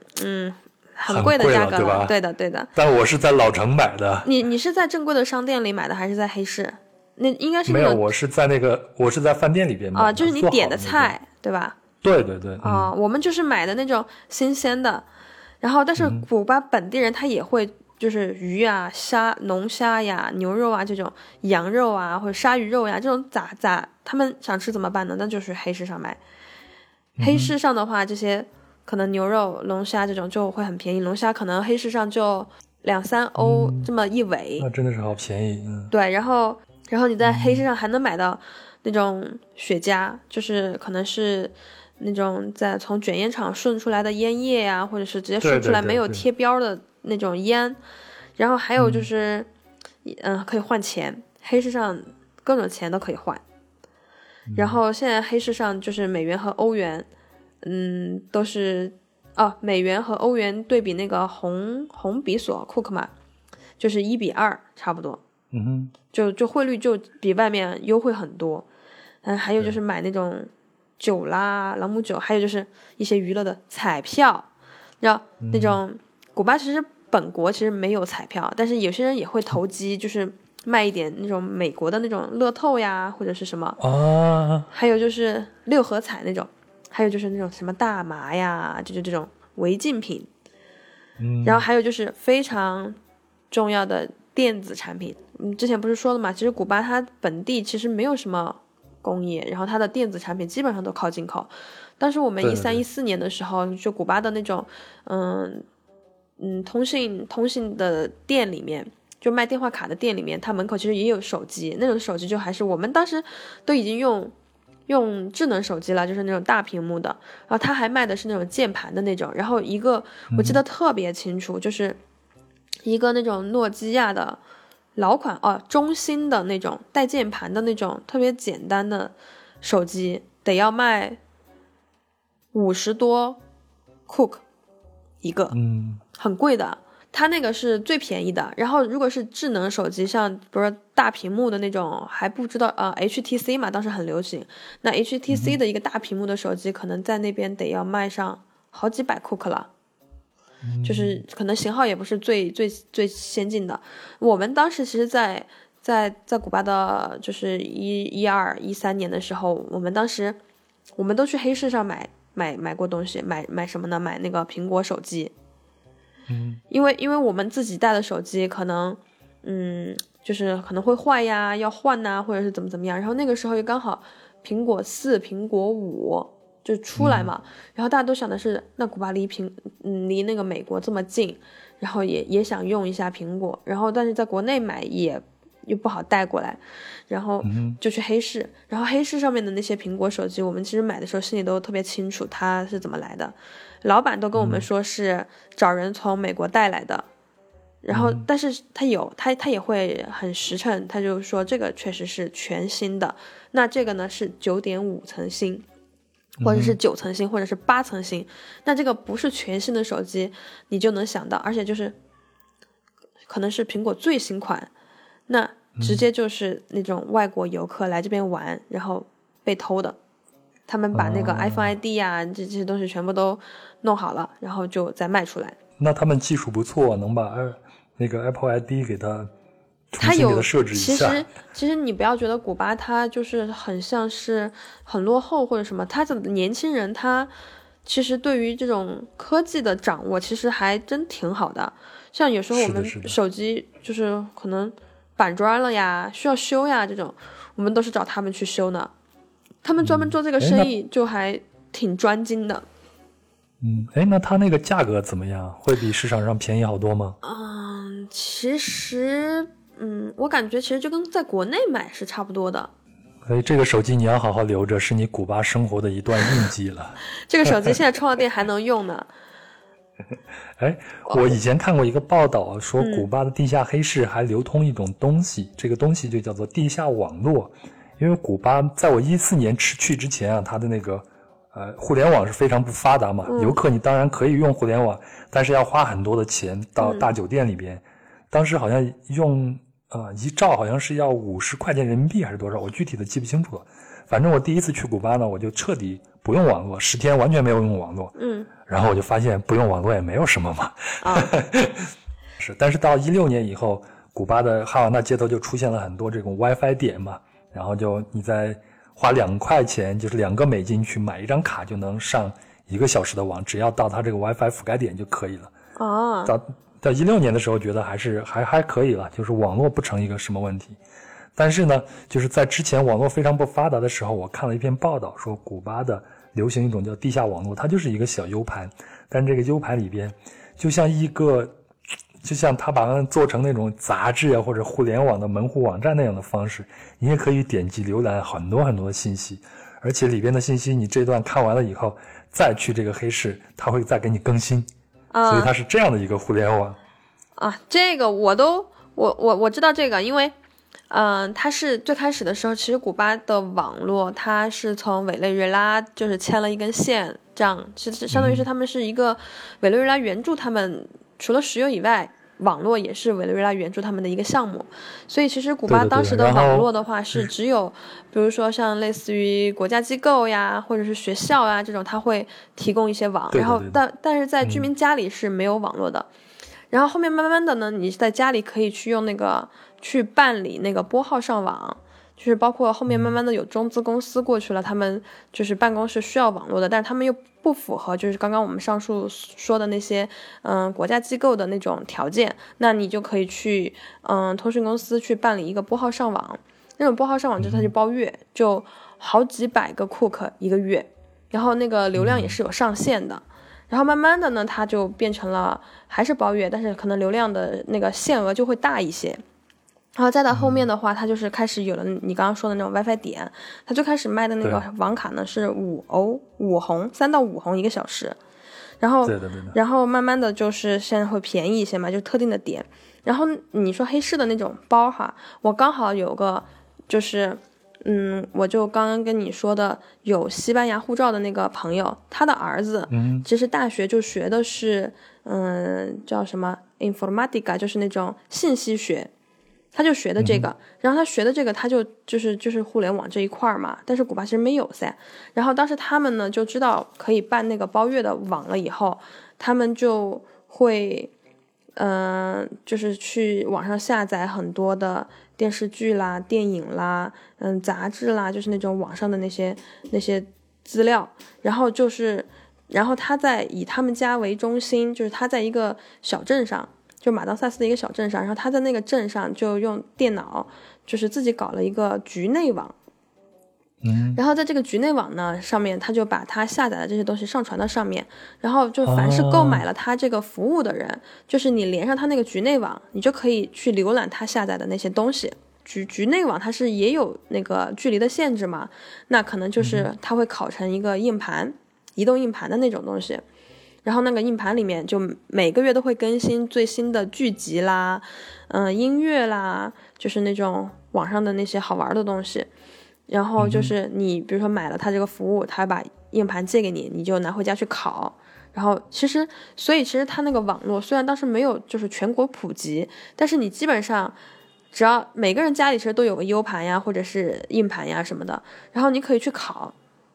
很贵的价格 了，对的对的。但我是在老城买的。你是在正规的商店里买的还是在黑市？那应该是没有，我是在饭店里边买的，就是你点的菜，对吧？对对对。我们就是买的那种新鲜的，然后但是古巴本地人他也会就是鱼啊、虾、龙虾呀、牛肉啊这种羊肉啊或者鲨鱼肉呀这种他们想吃怎么办呢？那就是黑市上买。黑市上的话，这些可能牛肉、龙虾这种就会很便宜，龙虾可能黑市上就2-3欧这么一尾，那真的是好便宜。对，然后你在黑市上还能买到那种雪茄，就是可能是那种在从卷烟厂顺出来的烟叶呀，或者是直接顺出来没有贴标的那种烟。对对对对，然后还有就是可以换钱，黑市上各种钱都可以换。然后现在黑市上就是美元和欧元都是美元和欧元对比那个红比索库克嘛，就是1:2差不多。嗯哼，就汇率就比外面优惠很多。还有就是买那种酒啦，朗姆酒，还有就是一些娱乐的彩票。然后那种古巴其实本国其实没有彩票，但是有些人也会投机，就是卖一点那种美国的那种乐透呀，或者是什么啊，还有就是六合彩那种，还有就是那种什么大麻呀，就是这种违禁品。然后还有就是非常重要的电子产品，之前不是说了嘛，其实古巴它本地其实没有什么工业，然后它的电子产品基本上都靠进口。当时我们2013、2014年的时候，就古巴的那种通信的店里面，就卖电话卡的店里面，它门口其实也有手机，那种手机就还是我们当时都已经用智能手机了，就是那种大屏幕的。然后他还卖的是那种键盘的那种，然后一个我记得特别清楚，就是一个那种诺基亚的老款中兴的那种带键盘的那种特别简单的手机，得要卖50多库克一个，很贵的。它那个是最便宜的，然后如果是智能手机，像比如说大屏幕的那种，还不知道HTC 嘛，当时很流行。那 HTC 的一个大屏幕的手机，可能在那边得要卖上好几百库克了，就是可能型号也不是最最最先进的。我们当时其实在古巴的，就是2012、2013年的时候，我们都去黑市上买过东西，买什么呢？买那个苹果手机。因为我们自己带的手机可能就是可能会坏呀，要换呐，或者是怎么样。然后那个时候又刚好苹果4、苹果5就出来嘛，然后大家都想的是，那古巴离那个美国这么近，然后也想用一下苹果，然后但是在国内买又不好带过来，然后就去黑市。然后黑市上面的那些苹果手机，我们其实买的时候心里都特别清楚它是怎么来的，老板都跟我们说是找人从美国带来的。然后但是他也会很实诚，他就说这个确实是全新的，那这个呢是9.5层新，或者是9层新，或者是8层新，那这个不是全新的手机你就能想到，而且就是可能是苹果最新款，那直接就是那种外国游客来这边玩，然后被偷的。他们把那个 iPhone ID 啊，这些东西全部都弄好了，然后就再卖出来。那他们技术不错，能把那个 Apple ID 给它重新给它设置一下。其实你不要觉得古巴它就是很像是很落后或者什么，他的年轻人他其实对于这种科技的掌握其实还真挺好的。像有时候我们手机就是可能板砖了呀，需要修呀，这种我们都是找他们去修呢。他们专门做这个生意就还挺专精的。那他那个价格怎么样？会比市场上便宜好多吗？其实我感觉其实就跟在国内买是差不多的。所以这个手机你要好好留着，是你古巴生活的一段印记了。这个手机现在充了电还能用呢。我以前看过一个报道，说古巴的地下黑市还流通一种东西，这个东西就叫做地下网络。因为古巴在我2014年去之前啊，它的那个互联网是非常不发达嘛，游客你当然可以用互联网，但是要花很多的钱到大酒店里边。当时好像用一兆好像是要50块钱人民币还是多少，我具体的记不清楚了。反正我第一次去古巴呢，我就彻底不用网络，10天完全没有用网络。然后我就发现不用网络也没有什么嘛。是，但是到2016年以后，古巴的哈瓦那街头就出现了很多这种 WiFi 点嘛。然后就你再花2块钱，就是2美金去买一张卡，就能上1个小时的网，只要到它这个 WiFi 覆盖点就可以了。到2016年的时候，觉得还可以了，就是网络不成一个什么问题。但是呢，就是在之前网络非常不发达的时候，我看了一篇报道，说古巴的流行一种叫地下网络，它就是一个小 U 盘，但这个 U 盘里边就像他把它做成那种杂志啊或者互联网的门户网站那样的方式，你也可以点击浏览很多很多信息，而且里边的信息你这段看完了以后再去这个黑市，它会再给你更新，所以它是这样的一个互联网啊。这个我知道这个，因为它是最开始的时候，其实古巴的网络它是从委内瑞拉就是牵了一根线，这样其实相当于是他们是一个委内瑞拉援助他们，除了石油以外，网络也是委内瑞拉援助他们的一个项目。所以其实古巴当时的网络的话是只有比如说像类似于国家机构呀或者是学校呀这种，它会提供一些网，然后但是在居民家里是没有网络的。然后后面慢慢的呢，你在家里可以去用那个去办理那个拨号上网，就是包括后面慢慢的有中资公司过去了，他们就是办公室需要网络的，但是他们又不符合就是刚刚我们上述说的那些国家机构的那种条件，那你就可以去通讯公司去办理一个拨号上网，那种拨号上网就是它就包月，就好几百个库克一个月，然后那个流量也是有上限的。然后慢慢的呢，它就变成了还是包月，但是可能流量的那个限额就会大一些。然后再到后面的话，它就是开始有了你刚刚说的那种 WiFi 点，它就开始卖的那个网卡呢是5欧5红，3到5红一个小时。然后慢慢的就是现在会便宜一些嘛，就特定的点。然后你说黑市的那种包哈，我刚好有个就是我就刚刚跟你说的有西班牙护照的那个朋友，他的儿子其实大学就学的是叫什么 informatica， 就是那种信息学，他就学的这个。然后他学的这个他就是互联网这一块嘛，但是古巴其实没有噻。然后当时他们呢就知道可以办那个包月的网了以后，他们就会就是去网上下载很多的电视剧啦、电影啦、杂志啦，就是那种网上的那些资料。然后他在以他们家为中心，就是他在一个小镇上，就马当萨斯的一个小镇上，然后他在那个镇上就用电脑，就是自己搞了一个局内网。然后在这个局内网呢上面，他就把他下载的这些东西上传到上面，然后就凡是购买了他这个服务的人，就是你连上他那个局内网，你就可以去浏览他下载的那些东西。局内网它是也有那个距离的限制嘛，那可能就是它会拷成一个硬盘，移动硬盘的那种东西。然后那个硬盘里面就每个月都会更新最新的剧集啦，音乐啦，就是那种网上的那些好玩的东西。然后就是你比如说买了他这个服务，他把硬盘借给你，你就拿回家去拷。然后所以其实他那个网络虽然当时没有就是全国普及，但是你基本上只要每个人家里其实都有个 U 盘呀或者是硬盘呀什么的，然后你可以去拷，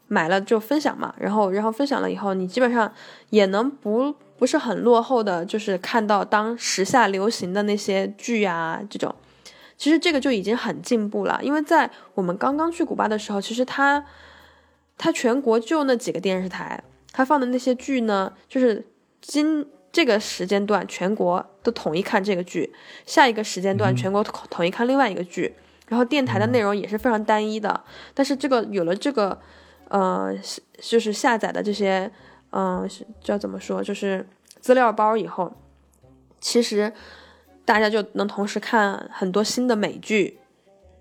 买了就分享嘛，然后分享了以后，你基本上也能不是很落后的就是看到当时下流行的那些剧啊这种。其实这个就已经很进步了，因为在我们刚刚去古巴的时候，其实它全国就那几个电视台，它放的那些剧呢，就是这个时间段全国都统一看这个剧，下一个时间段全国统一看另外一个剧，然后电台的内容也是非常单一的。但是有了这个就是下载的这些叫怎么说，就是资料包以后，其实大家就能同时看很多新的美剧，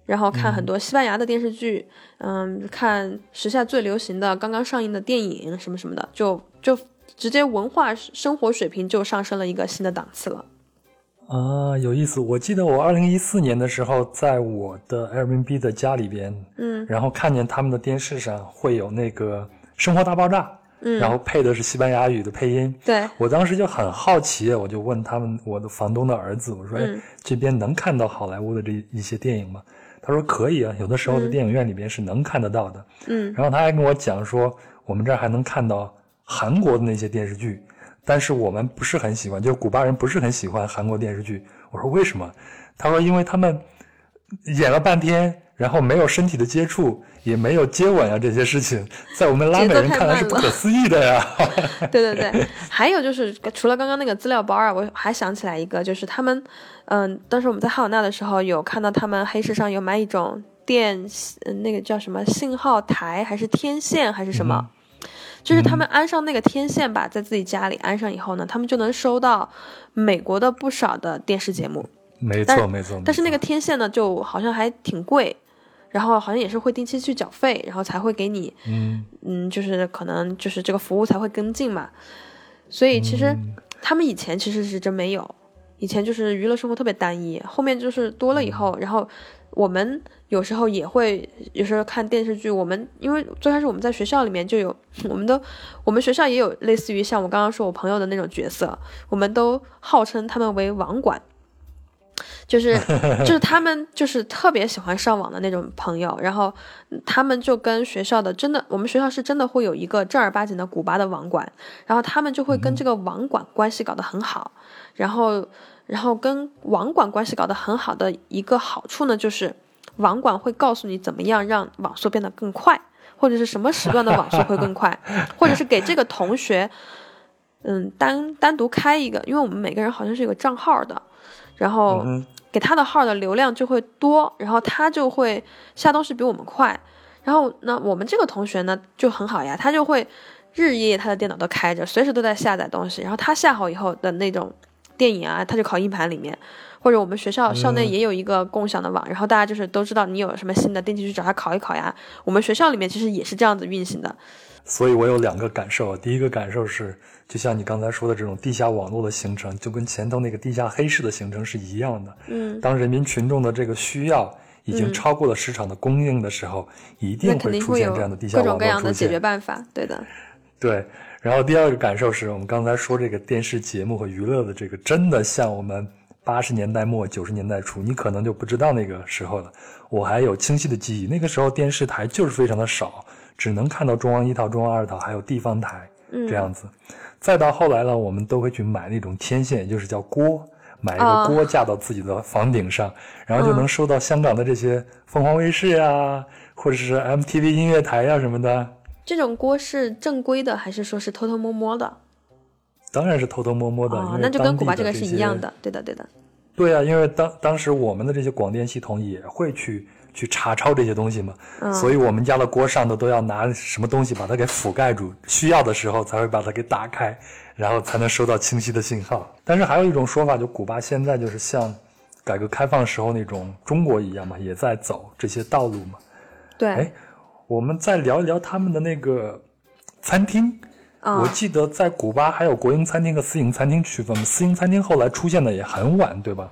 然后看很多西班牙的电视剧，看时下最流行的刚刚上映的电影什么什么的，就直接文化生活水平就上升了一个新的档次了。啊，有意思！我记得我2014年的时候，在我的 Airbnb 的家里边，然后看见他们的电视上会有那个《生活大爆炸》。然后配的是西班牙语的配音。对，我当时就很好奇，我就问他们，我的房东的儿子，我说哎，这边能看到好莱坞的这一些电影吗？他说可以啊，有的时候的电影院里边是能看得到的。然后他还跟我讲说，我们这儿还能看到韩国的那些电视剧，但是我们不是很喜欢，就是古巴人不是很喜欢韩国电视剧。我说为什么？他说因为他们演了半天，然后没有身体的接触，也没有接吻啊，这些事情在我们拉美人看来是不可思议的呀。对对对，还有就是除了刚刚那个资料包啊，我还想起来一个，就是他们当时我们在哈瓦那的时候有看到他们黑市上有买一种那个叫什么信号台还是天线还是什么，就是他们安上那个天线吧，在自己家里安上以后呢，他们就能收到美国的不少的电视节目。没错没错。但是那个天线呢就好像还挺贵，然后好像也是会定期去缴费，然后才会给你就是可能就是这个服务才会跟进嘛。所以其实他们以前其实是真没有，以前就是娱乐生活特别单一，后面就是多了以后，然后我们有时候也会，有时候看电视剧，我们因为最开始我们在学校里面就有，我们学校也有类似于像我刚刚说我朋友的那种角色，我们都号称他们为网管，就是他们就是特别喜欢上网的那种朋友，然后他们就跟学校的真的，我们学校是真的会有一个正儿八经的古巴的网管，然后他们就会跟这个网管关系搞得很好，然后跟网管关系搞得很好的一个好处呢，就是网管会告诉你怎么样让网速变得更快，或者是什么时段的网速会更快，或者是给这个同学单独开一个，因为我们每个人好像是有个账号的，然后给他的号的流量就会多，然后他就会下东西比我们快，然后那我们这个同学呢就很好呀，他就会日夜他的电脑都开着，随时都在下载东西，然后他下好以后的那种电影啊，他就拷硬盘里面，或者我们学校校内也有一个共享的网，然后大家就是都知道你有什么新的，定期去找他拷一拷呀。我们学校里面其实也是这样子运行的。所以我有两个感受，第一个感受是，就像你刚才说的这种地下网络的形成，就跟前头那个地下黑市的形成是一样的。当人民群众的这个需要已经超过了市场的供应的时候，一定会出现这样的地下网络出现。各种各样的解决办法，对的。对，然后第二个感受是我们刚才说这个电视节目和娱乐的这个，真的像我们80年代末90年代初，你可能就不知道那个时候了。我还有清晰的记忆，那个时候电视台就是非常的少，只能看到中央1套、中央2套，还有地方台这样子。再到后来呢，我们都会去买那种天线，也就是叫锅，买一个锅架到自己的房顶上，然后就能收到香港的这些凤凰卫视啊，或者是 MTV 音乐台啊什么的。这种锅是正规的还是说是偷偷摸摸的？当然是偷偷摸摸的，那就跟古巴这个是一样的。对的对的。对啊，因为当时我们的这些广电系统也会去查抄这些东西嘛，所以我们家的锅上头都要拿什么东西把它给覆盖住，需要的时候才会把它给打开，然后才能收到清晰的信号。但是还有一种说法，就古巴现在就是像改革开放时候那种中国一样嘛，也在走这些道路嘛。对。哎，我们再聊一聊他们的那个餐厅。我记得在古巴还有国营餐厅和私营餐厅区分，私营餐厅后来出现的也很晚，对吧？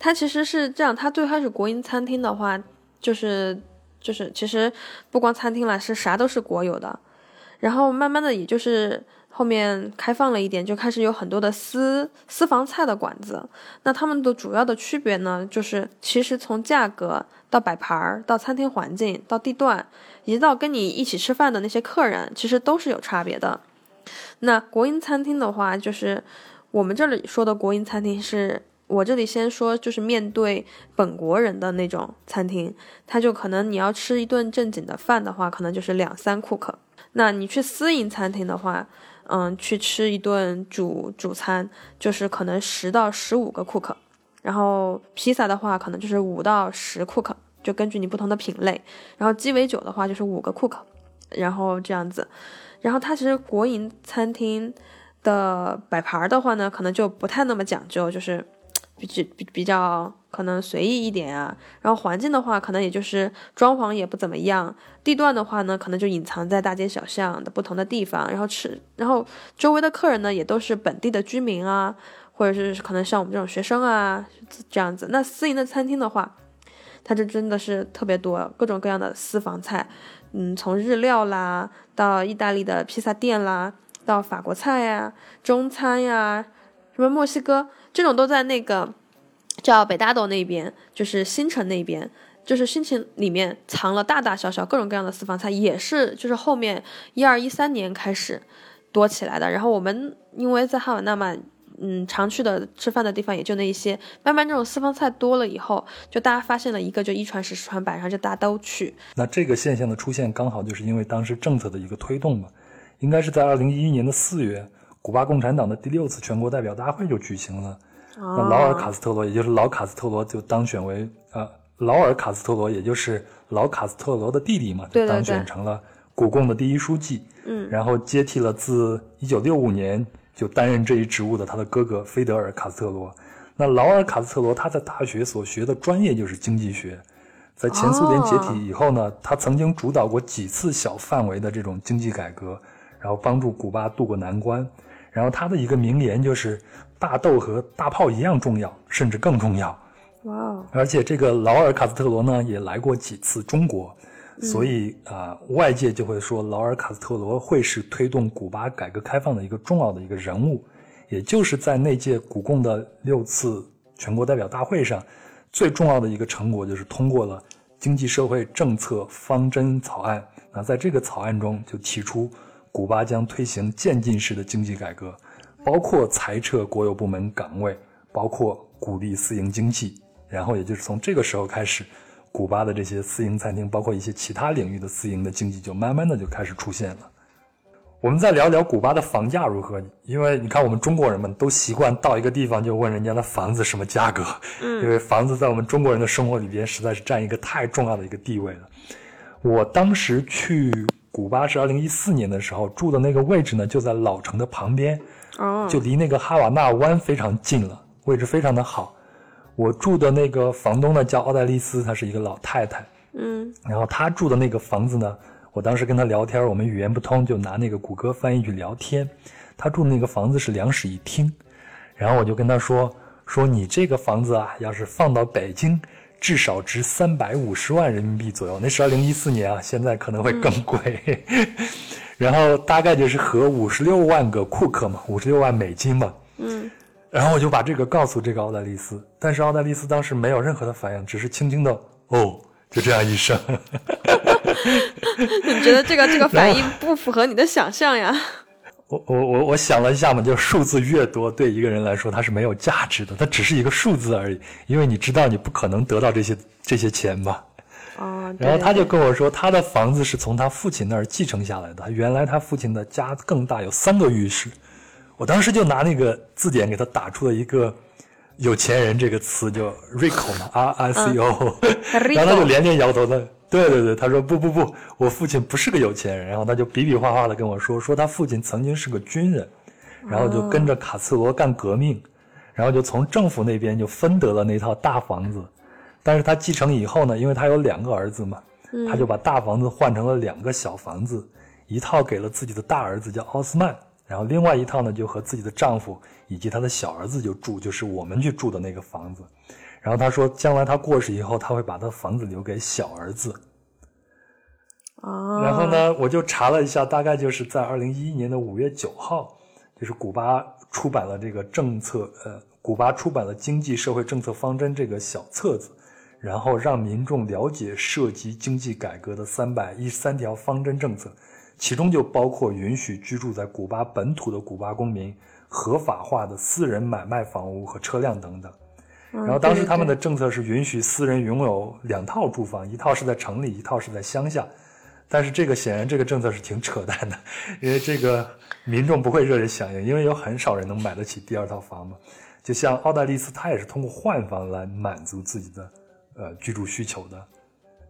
它其实是这样，它最开始国营餐厅的话，就是其实不光餐厅啦，是啥都是国有的。然后慢慢的，也就是后面开放了一点，就开始有很多的私房菜的馆子。那他们的主要的区别呢，就是其实从价格到摆盘到餐厅环境到地段，以及到跟你一起吃饭的那些客人，其实都是有差别的。那国营餐厅的话，就是我们这里说的国营餐厅，是我这里先说就是面对本国人的那种餐厅，它就可能你要吃一顿正经的饭的话，可能就是2-3 cook。那你去私营餐厅的话，去吃一顿主餐，就是可能10到15个 cook。然后披萨的话可能就是5到10 cook，就根据你不同的品类。然后鸡尾酒的话就是5个 cook，然后这样子。然后它其实国营餐厅的摆盘的话呢，可能就不太那么讲究，就是比较可能随意一点啊。然后环境的话，可能也就是装潢也不怎么样，地段的话呢，可能就隐藏在大街小巷的不同的地方。然后周围的客人呢，也都是本地的居民啊，或者是可能像我们这种学生啊这样子。那私营的餐厅的话，它就真的是特别多，各种各样的私房菜，从日料啦，到意大利的披萨店啦，到法国菜呀，中餐呀，什么墨西哥这种，都在那个叫北大道那边，就是新城那边，就是新城里面藏了大大小小各种各样的私房菜，也是就是后面12、13年开始多起来的。然后我们因为在哈瓦那嘛，常去的吃饭的地方也就那一些，慢慢这种私房菜多了以后，就大家发现了一个，就1传10、10传百，然后就大家都去。那这个现象的出现，刚好就是因为当时政策的一个推动嘛，应该是在2011年4月，古巴共产党的第6次全国代表大会就举行了。那老尔卡斯特罗就当选为老尔卡斯特罗，也就是老卡斯特罗的弟弟嘛，就当选成了国共的第一书记，嗯，然后接替了自1965年就担任这一职务的他的哥哥菲德尔·卡斯特罗。那劳尔·卡斯特罗他在大学所学的专业就是经济学，在前苏联解体以后呢，他曾经主导过几次小范围的这种经济改革，然后帮助古巴渡过难关。然后他的一个名言就是大豆和大炮一样重要，甚至更重要。Wow. 而且这个劳尔·卡斯特罗呢也来过几次中国，所以外界就会说劳尔·卡斯特罗会是推动古巴改革开放的一个重要的一个人物，也就是在那届古共的6次全国代表大会上最重要的一个成果，就是通过了经济社会政策方针草案。那在这个草案中就提出古巴将推行渐进式的经济改革，包括裁撤国有部门岗位，包括鼓励私营经济。然后也就是从这个时候开始，古巴的这些私营餐厅，包括一些其他领域的私营的经济，就慢慢的就开始出现了。我们再聊聊古巴的房价如何，因为你看我们中国人们都习惯到一个地方就问人家的房子什么价格，因为房子在我们中国人的生活里边实在是占一个太重要的一个地位了。我当时去古巴是2014年的时候，住的那个位置呢就在老城的旁边，就离那个哈瓦那湾非常近了，位置非常的好。我住的那个房东呢叫奥黛丽丝，她是一个老太太，然后她住的那个房子呢，我当时跟她聊天，我们语言不通，就拿那个谷歌翻译去聊天。她住的那个房子是2室1厅，然后我就跟她说你这个房子啊，要是放到北京至少值350万人民币左右，那是2014年啊，现在可能会更贵然后大概就是合56万个库克嘛，56万美金嘛，然后我就把这个告诉这个奥黛丽丝，但是奥黛丽丝当时没有任何的反应，只是轻轻的哦，就这样一声你觉得这个反应不符合你的想象呀？我想了一下嘛，就数字越多对一个人来说它是没有价值的，它只是一个数字而已，因为你知道你不可能得到这些钱吧。然后他就跟我说他的房子是从他父亲那儿继承下来的，原来他父亲的家更大，有3个浴室。我当时就拿那个字典给他打出了一个有钱人这个词，就 Rico 嘛 RICO 然后他就连连摇头的，对他说不，我父亲不是个有钱人。然后他就比比划划的跟我说他父亲曾经是个军人，然后就跟着卡斯特罗干革命，然后就从政府那边就分得了那套大房子。但是他继承以后呢，因为他有2个儿子嘛，他就把大房子换成了2个小房子，一套给了自己的大儿子叫奥斯曼，然后另外一套呢就和自己的丈夫以及他的小儿子就住，就是我们去住的那个房子。然后他说将来他过世以后他会把他房子留给小儿子。然后呢我就查了一下，大概就是在2011年的5月9号就是古巴出版了这个政策，古巴出版了经济社会政策方针这个小册子，然后让民众了解涉及经济改革的313条方针政策，其中就包括允许居住在古巴本土的古巴公民合法化的私人买卖房屋和车辆等等。然后当时他们的政策是允许私人拥有2套住房，一套是在城里，一套是在乡下。但是这个显然这个政策是挺扯淡的，因为这个民众不会热烈响应，因为有很少人能买得起第2套房嘛。就像奥黛丽丝她也是通过换房来满足自己的居住需求的。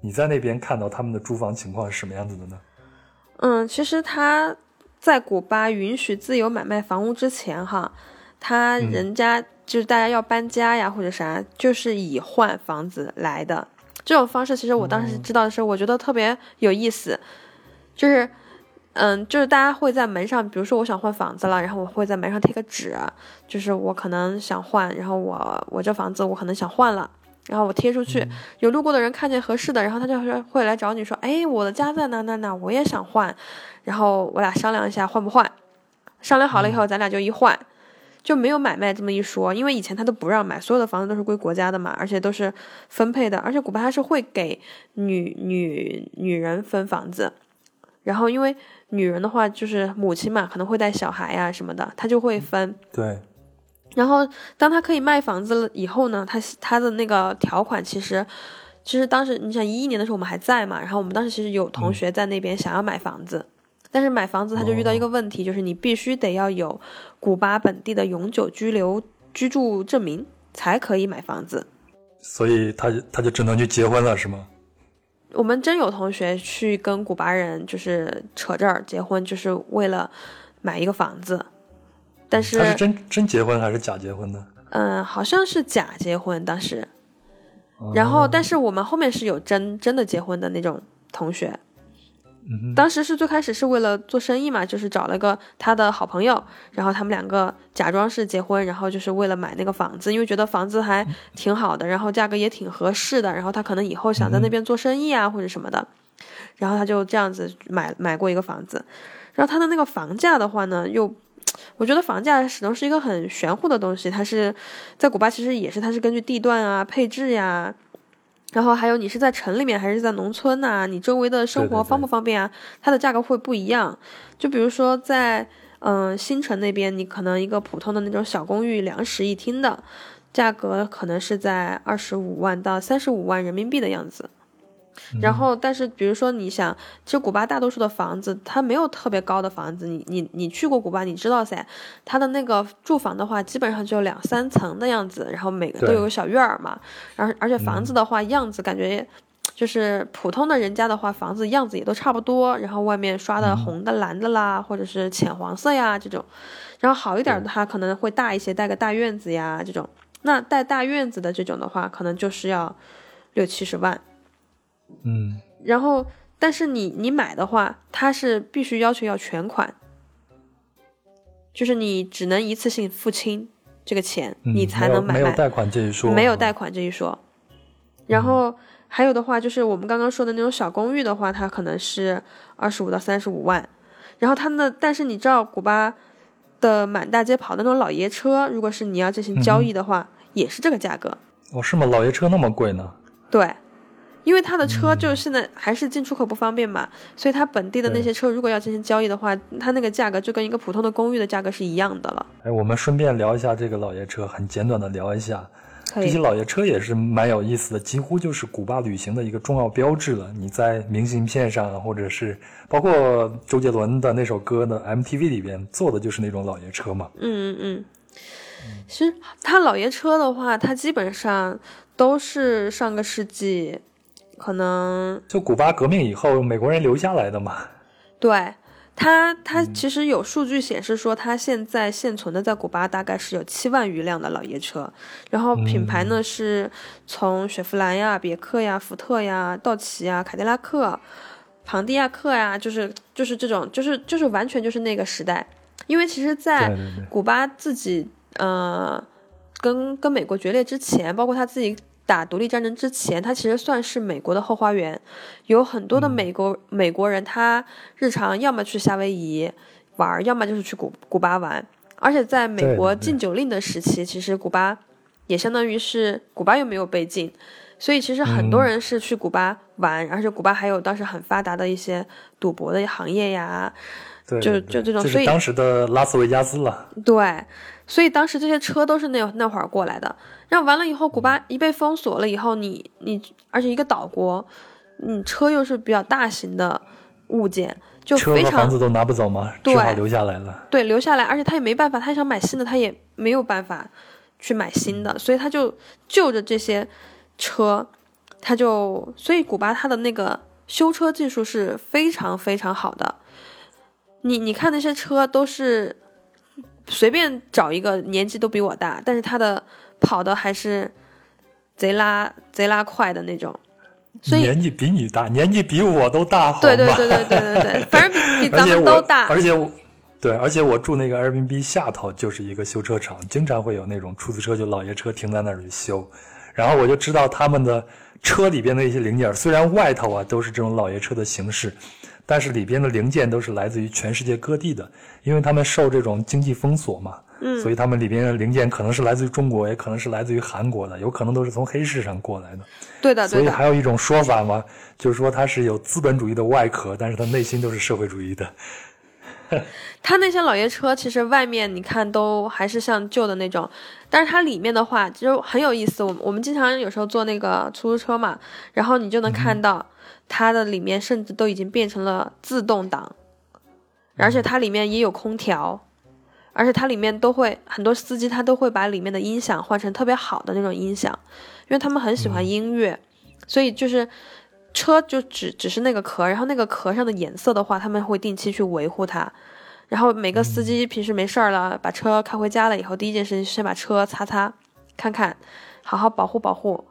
你在那边看到他们的住房情况是什么样子的呢？其实他在古巴允许自由买卖房屋之前哈，他人家就是大家要搬家呀或者啥，就是以换房子来的。这种方式其实我当时知道的时候我觉得特别有意思，就是就是大家会在门上，比如说我想换房子了，然后我会在门上贴个纸，就是我可能想换，然后我这房子我可能想换了，然后我贴出去，有路过的人看见合适的，然后他就会来找你说，哎，我的家在哪，我也想换，然后我俩商量一下换不换，商量好了以后咱俩就一换，就没有买卖这么一说。因为以前他都不让买，所有的房子都是归国家的嘛，而且都是分配的，而且古巴还是会给女人分房子，然后因为女人的话就是母亲嘛，可能会带小孩呀什么的，他就会分。对。然后当他可以卖房子了以后呢，他的那个条款其实当时你想11年的时候我们还在嘛，然后我们当时其实有同学在那边想要买房子，但是买房子他就遇到一个问题，就是你必须得要有古巴本地的永久居住证明才可以买房子，所以他就只能去结婚了是吗？我们真有同学去跟古巴人就是扯证儿结婚，就是为了买一个房子。但是他是真结婚还是假结婚呢？好像是假结婚当时。然后但是我们后面是有真的结婚的那种同学。当时是最开始是为了做生意嘛，就是找了个他的好朋友，然后他们两个假装是结婚，然后就是为了买那个房子，因为觉得房子还挺好的，然后价格也挺合适的，然后他可能以后想在那边做生意啊或者什么的，然后他就这样子买过一个房子。然后他的那个房价的话呢，又我觉得房价始终是一个很玄乎的东西，它是在古巴其实也是，它是根据地段啊、配置呀、然后还有你是在城里面还是在农村呐、你周围的生活方不方便啊，对对对，它的价格会不一样。就比如说在新城那边，你可能一个普通的那种小公寓2室1厅的价格可能是在25万到35万人民币的样子。然后但是比如说你想，其实古巴大多数的房子它没有特别高的房子，你去过古巴你知道噻，它的那个住房的话基本上就2-3层的样子，然后每个都有个小院儿嘛，而且房子的话样子感觉就是普通的人家的话房子样子也都差不多，然后外面刷的红的蓝的啦，或者是浅黄色呀这种，然后好一点的它可能会大一些，带个大院子呀这种，那带大院子的这种的话可能就是要60-70万。然后但是你买的话它是必须要求要全款，就是你只能一次性付清这个钱、你才能买卖，没有贷款这一说，没有贷款这一说。然后还有的话就是我们刚刚说的那种小公寓的话，它可能是25到35万，然后它呢，但是你知道古巴的满大街跑的那种老爷车，如果是你要进行交易的话、也是这个价格。哦，是吗？老爷车那么贵呢？对，因为他的车就是现在还是进出口不方便嘛，所以他本地的那些车如果要进行交易的话，他那个价格就跟一个普通的公寓的价格是一样的了。哎，我们顺便聊一下这个老爷车，很简短的聊一下。这些老爷车也是蛮有意思的，几乎就是古巴旅行的一个重要标志了。你在明信片上，或者是包括周杰伦的那首歌的 MTV 里边做的就是那种老爷车嘛。其实他老爷车的话，他基本上都是上个世纪。可能就古巴革命以后美国人留下来的嘛。对，他其实有数据显示说，他现在现存的在古巴大概是有7万余辆的老爷车，然后品牌呢是从雪佛兰呀、别克呀、福特呀、道奇呀、凯迪拉克、庞蒂亚克呀，就是这种，就是完全就是那个时代。因为其实在古巴自己跟美国决裂之前，包括他自己打独立战争之前，它其实算是美国的后花园，有很多的美国人，他日常要么去夏威夷玩，要么就是去古巴玩。而且在美国禁酒令的时期，其实古巴也相当于是古巴又没有被禁，所以其实很多人是去古巴玩，而且古巴还有当时很发达的一些赌博的行业呀，就这种，所以当时的拉斯维加斯了。对。所以当时这些车都是那会儿过来的，然后完了以后，古巴一被封锁了以后，你而且一个岛国，你车又是比较大型的物件，就非常车和房子都拿不走吗？对，只好留下来了。对，留下来，而且他也没办法，他想买新的，他也没有办法去买新的，所以他就就着这些车，他就所以古巴他的那个修车技术是非常非常好的，你看那些车都是。随便找一个年纪都比我大，但是他的跑的还是贼拉快的那种，所以年纪比你大，年纪比我都大，好吧？对，反正比咱们都大。而且我住那个 Airbnb 下头就是一个修车厂，经常会有那种出租车就老爷车停在那里修，然后我就知道他们的车里边的一些零件，虽然外头啊都是这种老爷车的形式。但是里边的零件都是来自于全世界各地的，因为他们受这种经济封锁嘛，所以他们里边的零件可能是来自于中国，也可能是来自于韩国的，有可能都是从黑市上过来的。对的。所以还有一种说法嘛，就是说它是有资本主义的外壳，但是它内心都是社会主义的。它那些老爷车其实外面你看都还是像旧的那种，但是它里面的话就很有意思。我们经常有时候坐那个出租车嘛，然后你就能看到。它的里面甚至都已经变成了自动挡，而且它里面也有空调，而且它里面都会很多司机他都会把里面的音响换成特别好的那种音响，因为他们很喜欢音乐，所以就是车就只是那个壳，然后那个壳上的颜色的话，他们会定期去维护它。然后每个司机平时没事儿了，把车开回家了以后，第一件事情先把车擦擦，看看，好好保护保护，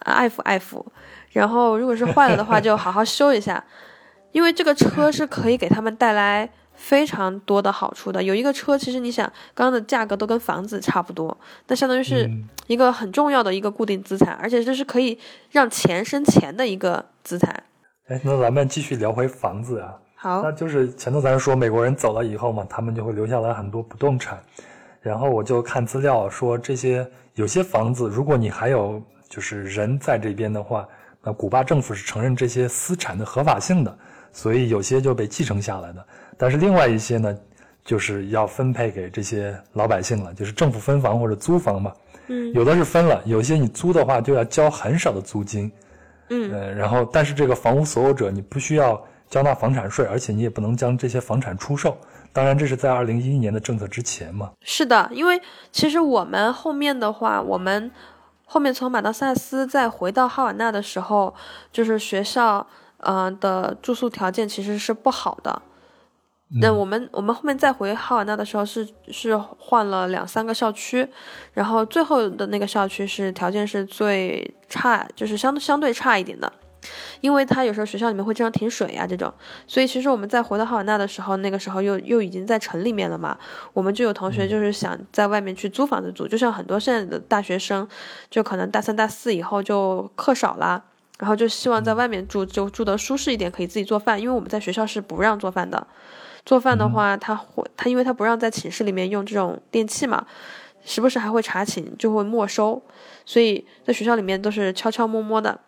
爱抚爱抚。然后如果是坏了的话，就好好修一下，因为这个车是可以给他们带来非常多的好处的。有一个车，其实你想，刚刚的价格都跟房子差不多，那相当于是一个很重要的一个固定资产，而且这是可以让钱生钱的一个资产。哎，那咱们继续聊回房子啊。好，那就是前头咱说美国人走了以后嘛，他们就会留下来很多不动产，然后我就看资料说，这些有些房子，如果你还有就是人在这边的话，那古巴政府是承认这些私产的合法性的，所以有些就被继承下来的。但是另外一些呢，就是要分配给这些老百姓了，就是政府分房或者租房嘛。嗯，有的是分了，有些你租的话就要交很少的租金。嗯，然后但是这个房屋所有者你不需要交纳房产税，而且你也不能将这些房产出售。当然这是在2011年的政策之前嘛。是的，因为其实我们后面的话，我们后面从马德萨斯再回到哈瓦那的时候，就是学校的住宿条件其实是不好的。那我们后面再回哈瓦那的时候是换了2-3个校区，然后最后的那个校区是条件是最差，就是相对差一点的，因为它有时候学校里面会经常停水呀这种，所以其实我们再回到哈瓦那的时候，那个时候又已经在城里面了嘛，我们就有同学就是想在外面去租房子住，就像很多现在的大学生，就可能大3、大4以后就课少啦，然后就希望在外面住，就住得舒适一点，可以自己做饭，因为我们在学校是不让做饭的。做饭的话，他因为他不让在寝室里面用这种电器嘛，时不时还会查寝，就会没收，所以在学校里面都是悄悄摸摸的。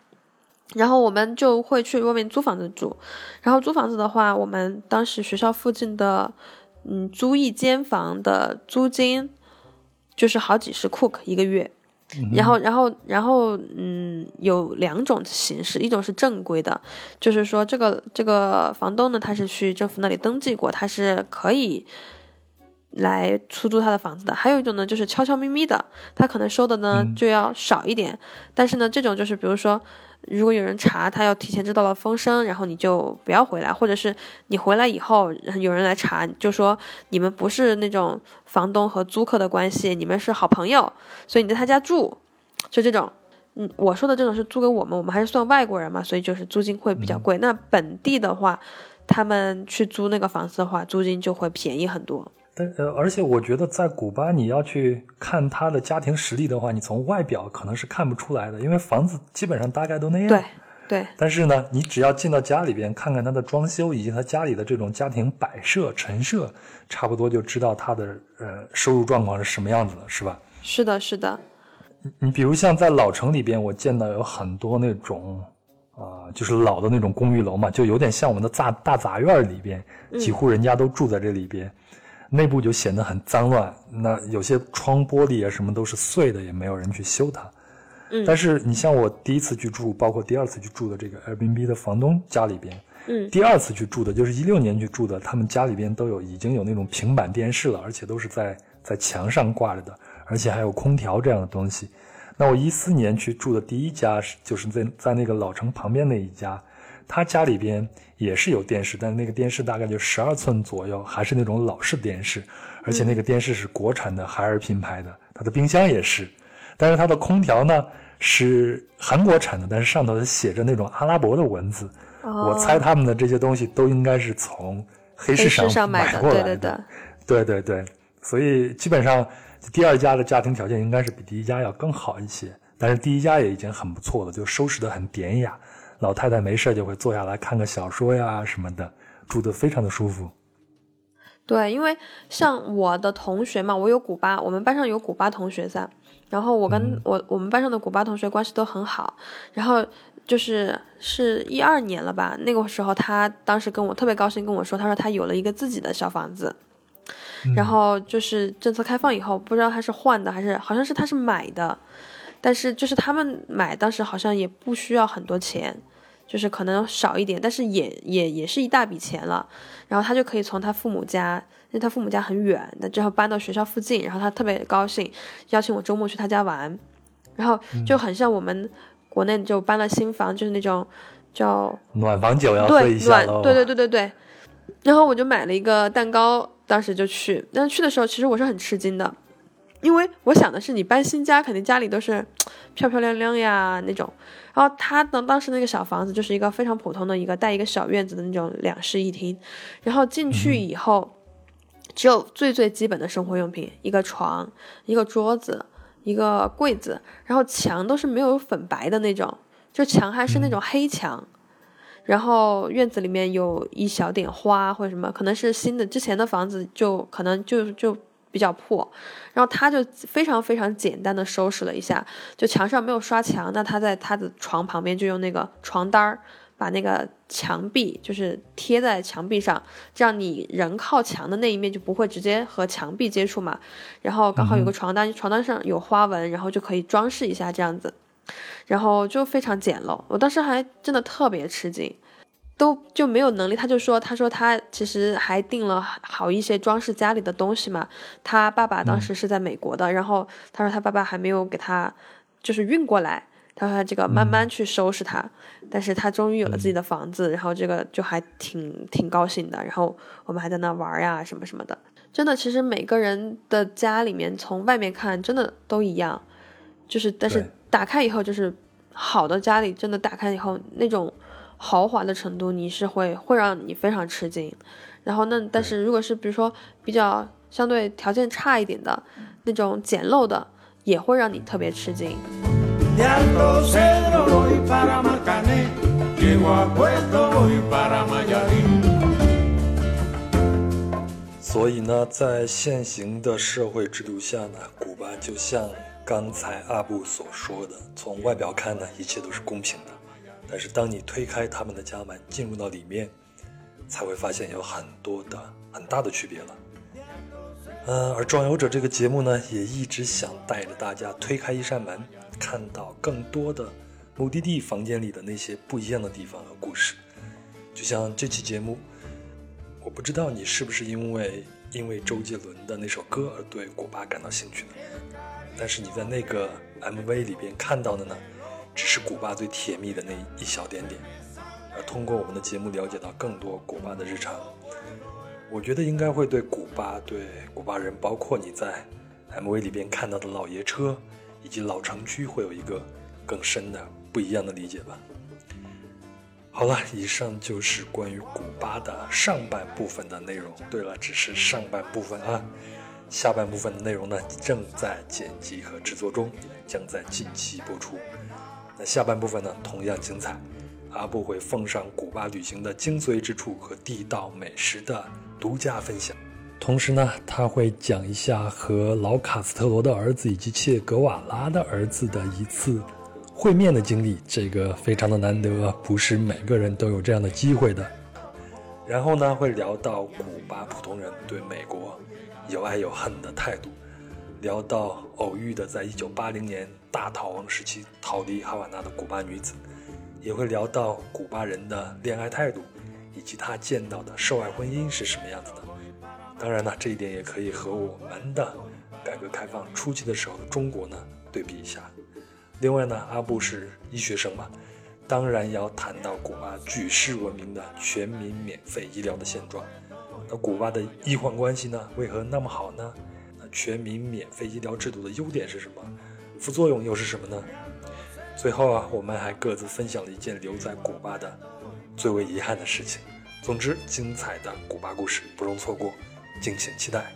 然后我们就会去外面租房子住，然后租房子的话，我们当时学校附近的租一间房的租金就是好几十库克一个月。然后有2种形式，一种是正规的，就是说这个房东呢，他是去政府那里登记过，他是可以来出租他的房子的。还有一种呢，就是悄悄咪咪的，他可能收的呢就要少一点，但是呢，这种就是比如说如果有人查，他要提前知道了风声，然后你就不要回来，或者是你回来以后有人来查，就说你们不是那种房东和租客的关系，你们是好朋友，所以你在他家住，就这种。我说的这种是租给我们还是算外国人嘛，所以就是租金会比较贵。那本地的话，他们去租那个房子的话，租金就会便宜很多。但而且我觉得在古巴你要去看他的家庭实力的话，你从外表可能是看不出来的，因为房子基本上大概都那样。对对。但是呢，你只要进到家里边看看他的装修以及他家里的这种家庭摆设陈设，差不多就知道他的收入状况是什么样子了，是吧？是的是的。你比如像在老城里边，我见到有很多那种就是老的那种公寓楼嘛，就有点像我们的大杂院里边，几户人家都住在这里边。内部就显得很脏乱，那有些窗玻璃啊什么都是碎的，也没有人去修它。但是你像我第一次去住，包括第二次去住的这个 Airbnb 的房东家里边，第二次去住的就是2016年去住的，他们家里边都已经有那种平板电视了，而且都是在墙上挂着的，而且还有空调这样的东西。那我2014年去住的第一家就是在那个老城旁边那一家，他家里边也是有电视，但那个电视大概就12寸左右，还是那种老式电视，而且那个电视是国产的海尔品牌的，他的冰箱也是，但是他的空调呢是韩国产的，但是上头写着那种阿拉伯的文字，我猜他们的这些东西都应该是从黑市上买过来的。对对对，所以基本上第二家的家庭条件应该是比第一家要更好一些，但是第一家也已经很不错了，就收拾得很典雅，老太太没事就会坐下来看个小说呀什么的，住得非常的舒服。对，因为像我的同学嘛，我们班上有古巴同学在，然后我跟我们班上的古巴同学关系都很好，然后是12年了吧，那个时候他当时跟我特别高兴跟我说，他说他有了一个自己的小房子，然后就是政策开放以后，不知道他是换的还是好像是他是买的，但是就是他们买当时好像也不需要很多钱，就是可能少一点，但是也是一大笔钱了。然后他就可以从他父母家，因为他父母家很远，那之后搬到学校附近，然后他特别高兴，邀请我周末去他家玩，然后就很像我们国内就搬了新房，就是那种叫暖房酒，要喝一下了。对。然后我就买了一个蛋糕，当时就去。但去的时候其实我是很吃惊的，因为我想的是你搬新家肯定家里都是漂漂亮亮呀那种，然后他当时那个小房子就是一个非常普通的一个带一个小院子的那种2室1厅，然后进去以后只有最最基本的生活用品，一个床一个桌子一个柜子，然后墙都是没有粉白的那种，就墙还是那种黑墙，然后院子里面有一小点花或者什么，可能是新的之前的房子就可能就比较破，然后他就非常非常简单的收拾了一下，就墙上没有刷墙，那他在他的床旁边就用那个床单把那个墙壁就是贴在墙壁上，这样你人靠墙的那一面就不会直接和墙壁接触嘛，然后刚好有个床单，床单上有花纹，然后就可以装饰一下这样子，然后就非常简陋，我当时还真的特别吃惊，都就没有能力。他说他其实还订了好一些装饰家里的东西嘛，他爸爸当时是在美国的，然后他说他爸爸还没有给他就是运过来，他说他这个慢慢去收拾它，但是他终于有了自己的房子，然后这个就还挺高兴的，然后我们还在那玩呀什么什么的。真的其实每个人的家里面从外面看真的都一样，就是但是打开以后，就是好的家里真的打开以后那种豪华的程度，你是会让你非常吃惊。然后那但是如果是比如说比较相对条件差一点的那种简陋的，也会让你特别吃惊。Aldo Cedro voy para Marcané, llego a Guedo voy para Mayari。 所以呢，在现行的社会制度下呢，古巴就像刚才阿布所说的，从外表看呢，一切都是公平的。但是当你推开他们的家门进入到里面，才会发现有很大的区别了。而壮游者这个节目呢，也一直想带着大家推开一扇门，看到更多的目的地房间里的那些不一样的地方和故事。就像这期节目，我不知道你是不是因为周杰伦的那首歌而对古巴感到兴趣呢？但是你在那个 MV 里边看到的呢，只是古巴最甜蜜的那一小点点，而通过我们的节目了解到更多古巴的日常，我觉得应该会对古巴人，包括你在 MV 里边看到的老爷车以及老城区，会有一个更深的不一样的理解吧。好了，以上就是关于古巴的上半部分的内容。对了，只是上半部分啊，下半部分的内容呢，正在剪辑和制作中，将在近期播出。那下半部分呢，同样精彩，阿布会奉上古巴旅行的精髓之处和地道美食的独家分享。同时呢，他会讲一下和老卡斯特罗的儿子以及切格瓦拉的儿子的一次会面的经历，这个非常的难得，不是每个人都有这样的机会的。然后呢，会聊到古巴普通人对美国有爱有恨的态度，聊到偶遇的在1980年大逃亡时期逃离哈瓦那的古巴女子，也会聊到古巴人的恋爱态度，以及他见到的受爱婚姻是什么样子的。当然呢，这一点也可以和我们的改革开放初期的时候的中国呢对比一下。另外呢，阿布是医学生嘛，当然要谈到古巴举世闻名的全民免费医疗的现状。那古巴的医患关系呢，为何那么好呢？全民免费医疗制度的优点是什么？副作用又是什么呢？最后啊，我们还各自分享了一件留在古巴的最为遗憾的事情。总之，精彩的古巴故事不容错过，敬请期待。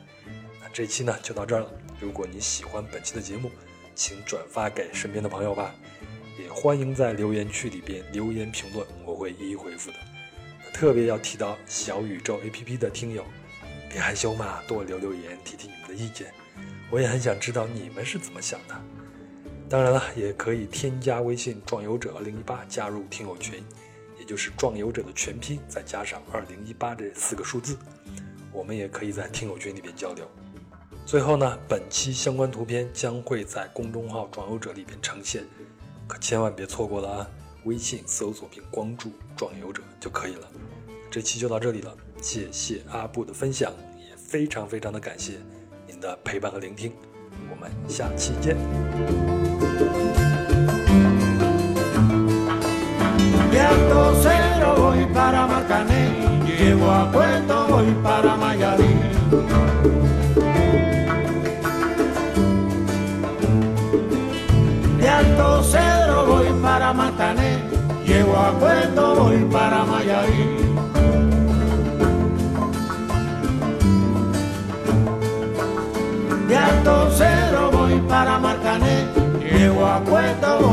那这期呢就到这儿了。如果你喜欢本期的节目，请转发给身边的朋友吧，也欢迎在留言区里边留言评论，我会一一回复的。特别要提到小宇宙 APP 的听友，别害羞嘛，多留言提你们的意见，我也很想知道你们是怎么想的。当然了，也可以添加微信壮游者2018加入听友群，也就是壮游者的全拼再加上2018这4个数字，我们也可以在听友群里面交流。最后呢，本期相关图片将会在公众号壮游者里面呈现，可千万别错过了啊！微信搜索并关注壮游者就可以了。这期就到这里了，谢谢阿布的分享，也非常非常的感谢您的陪伴和聆听，我们下期见。Aldo Cedro voy para Marcané, llego a Guedo voy para Mayari. De Aldo Cedro voy para Marcané, llego a Guedo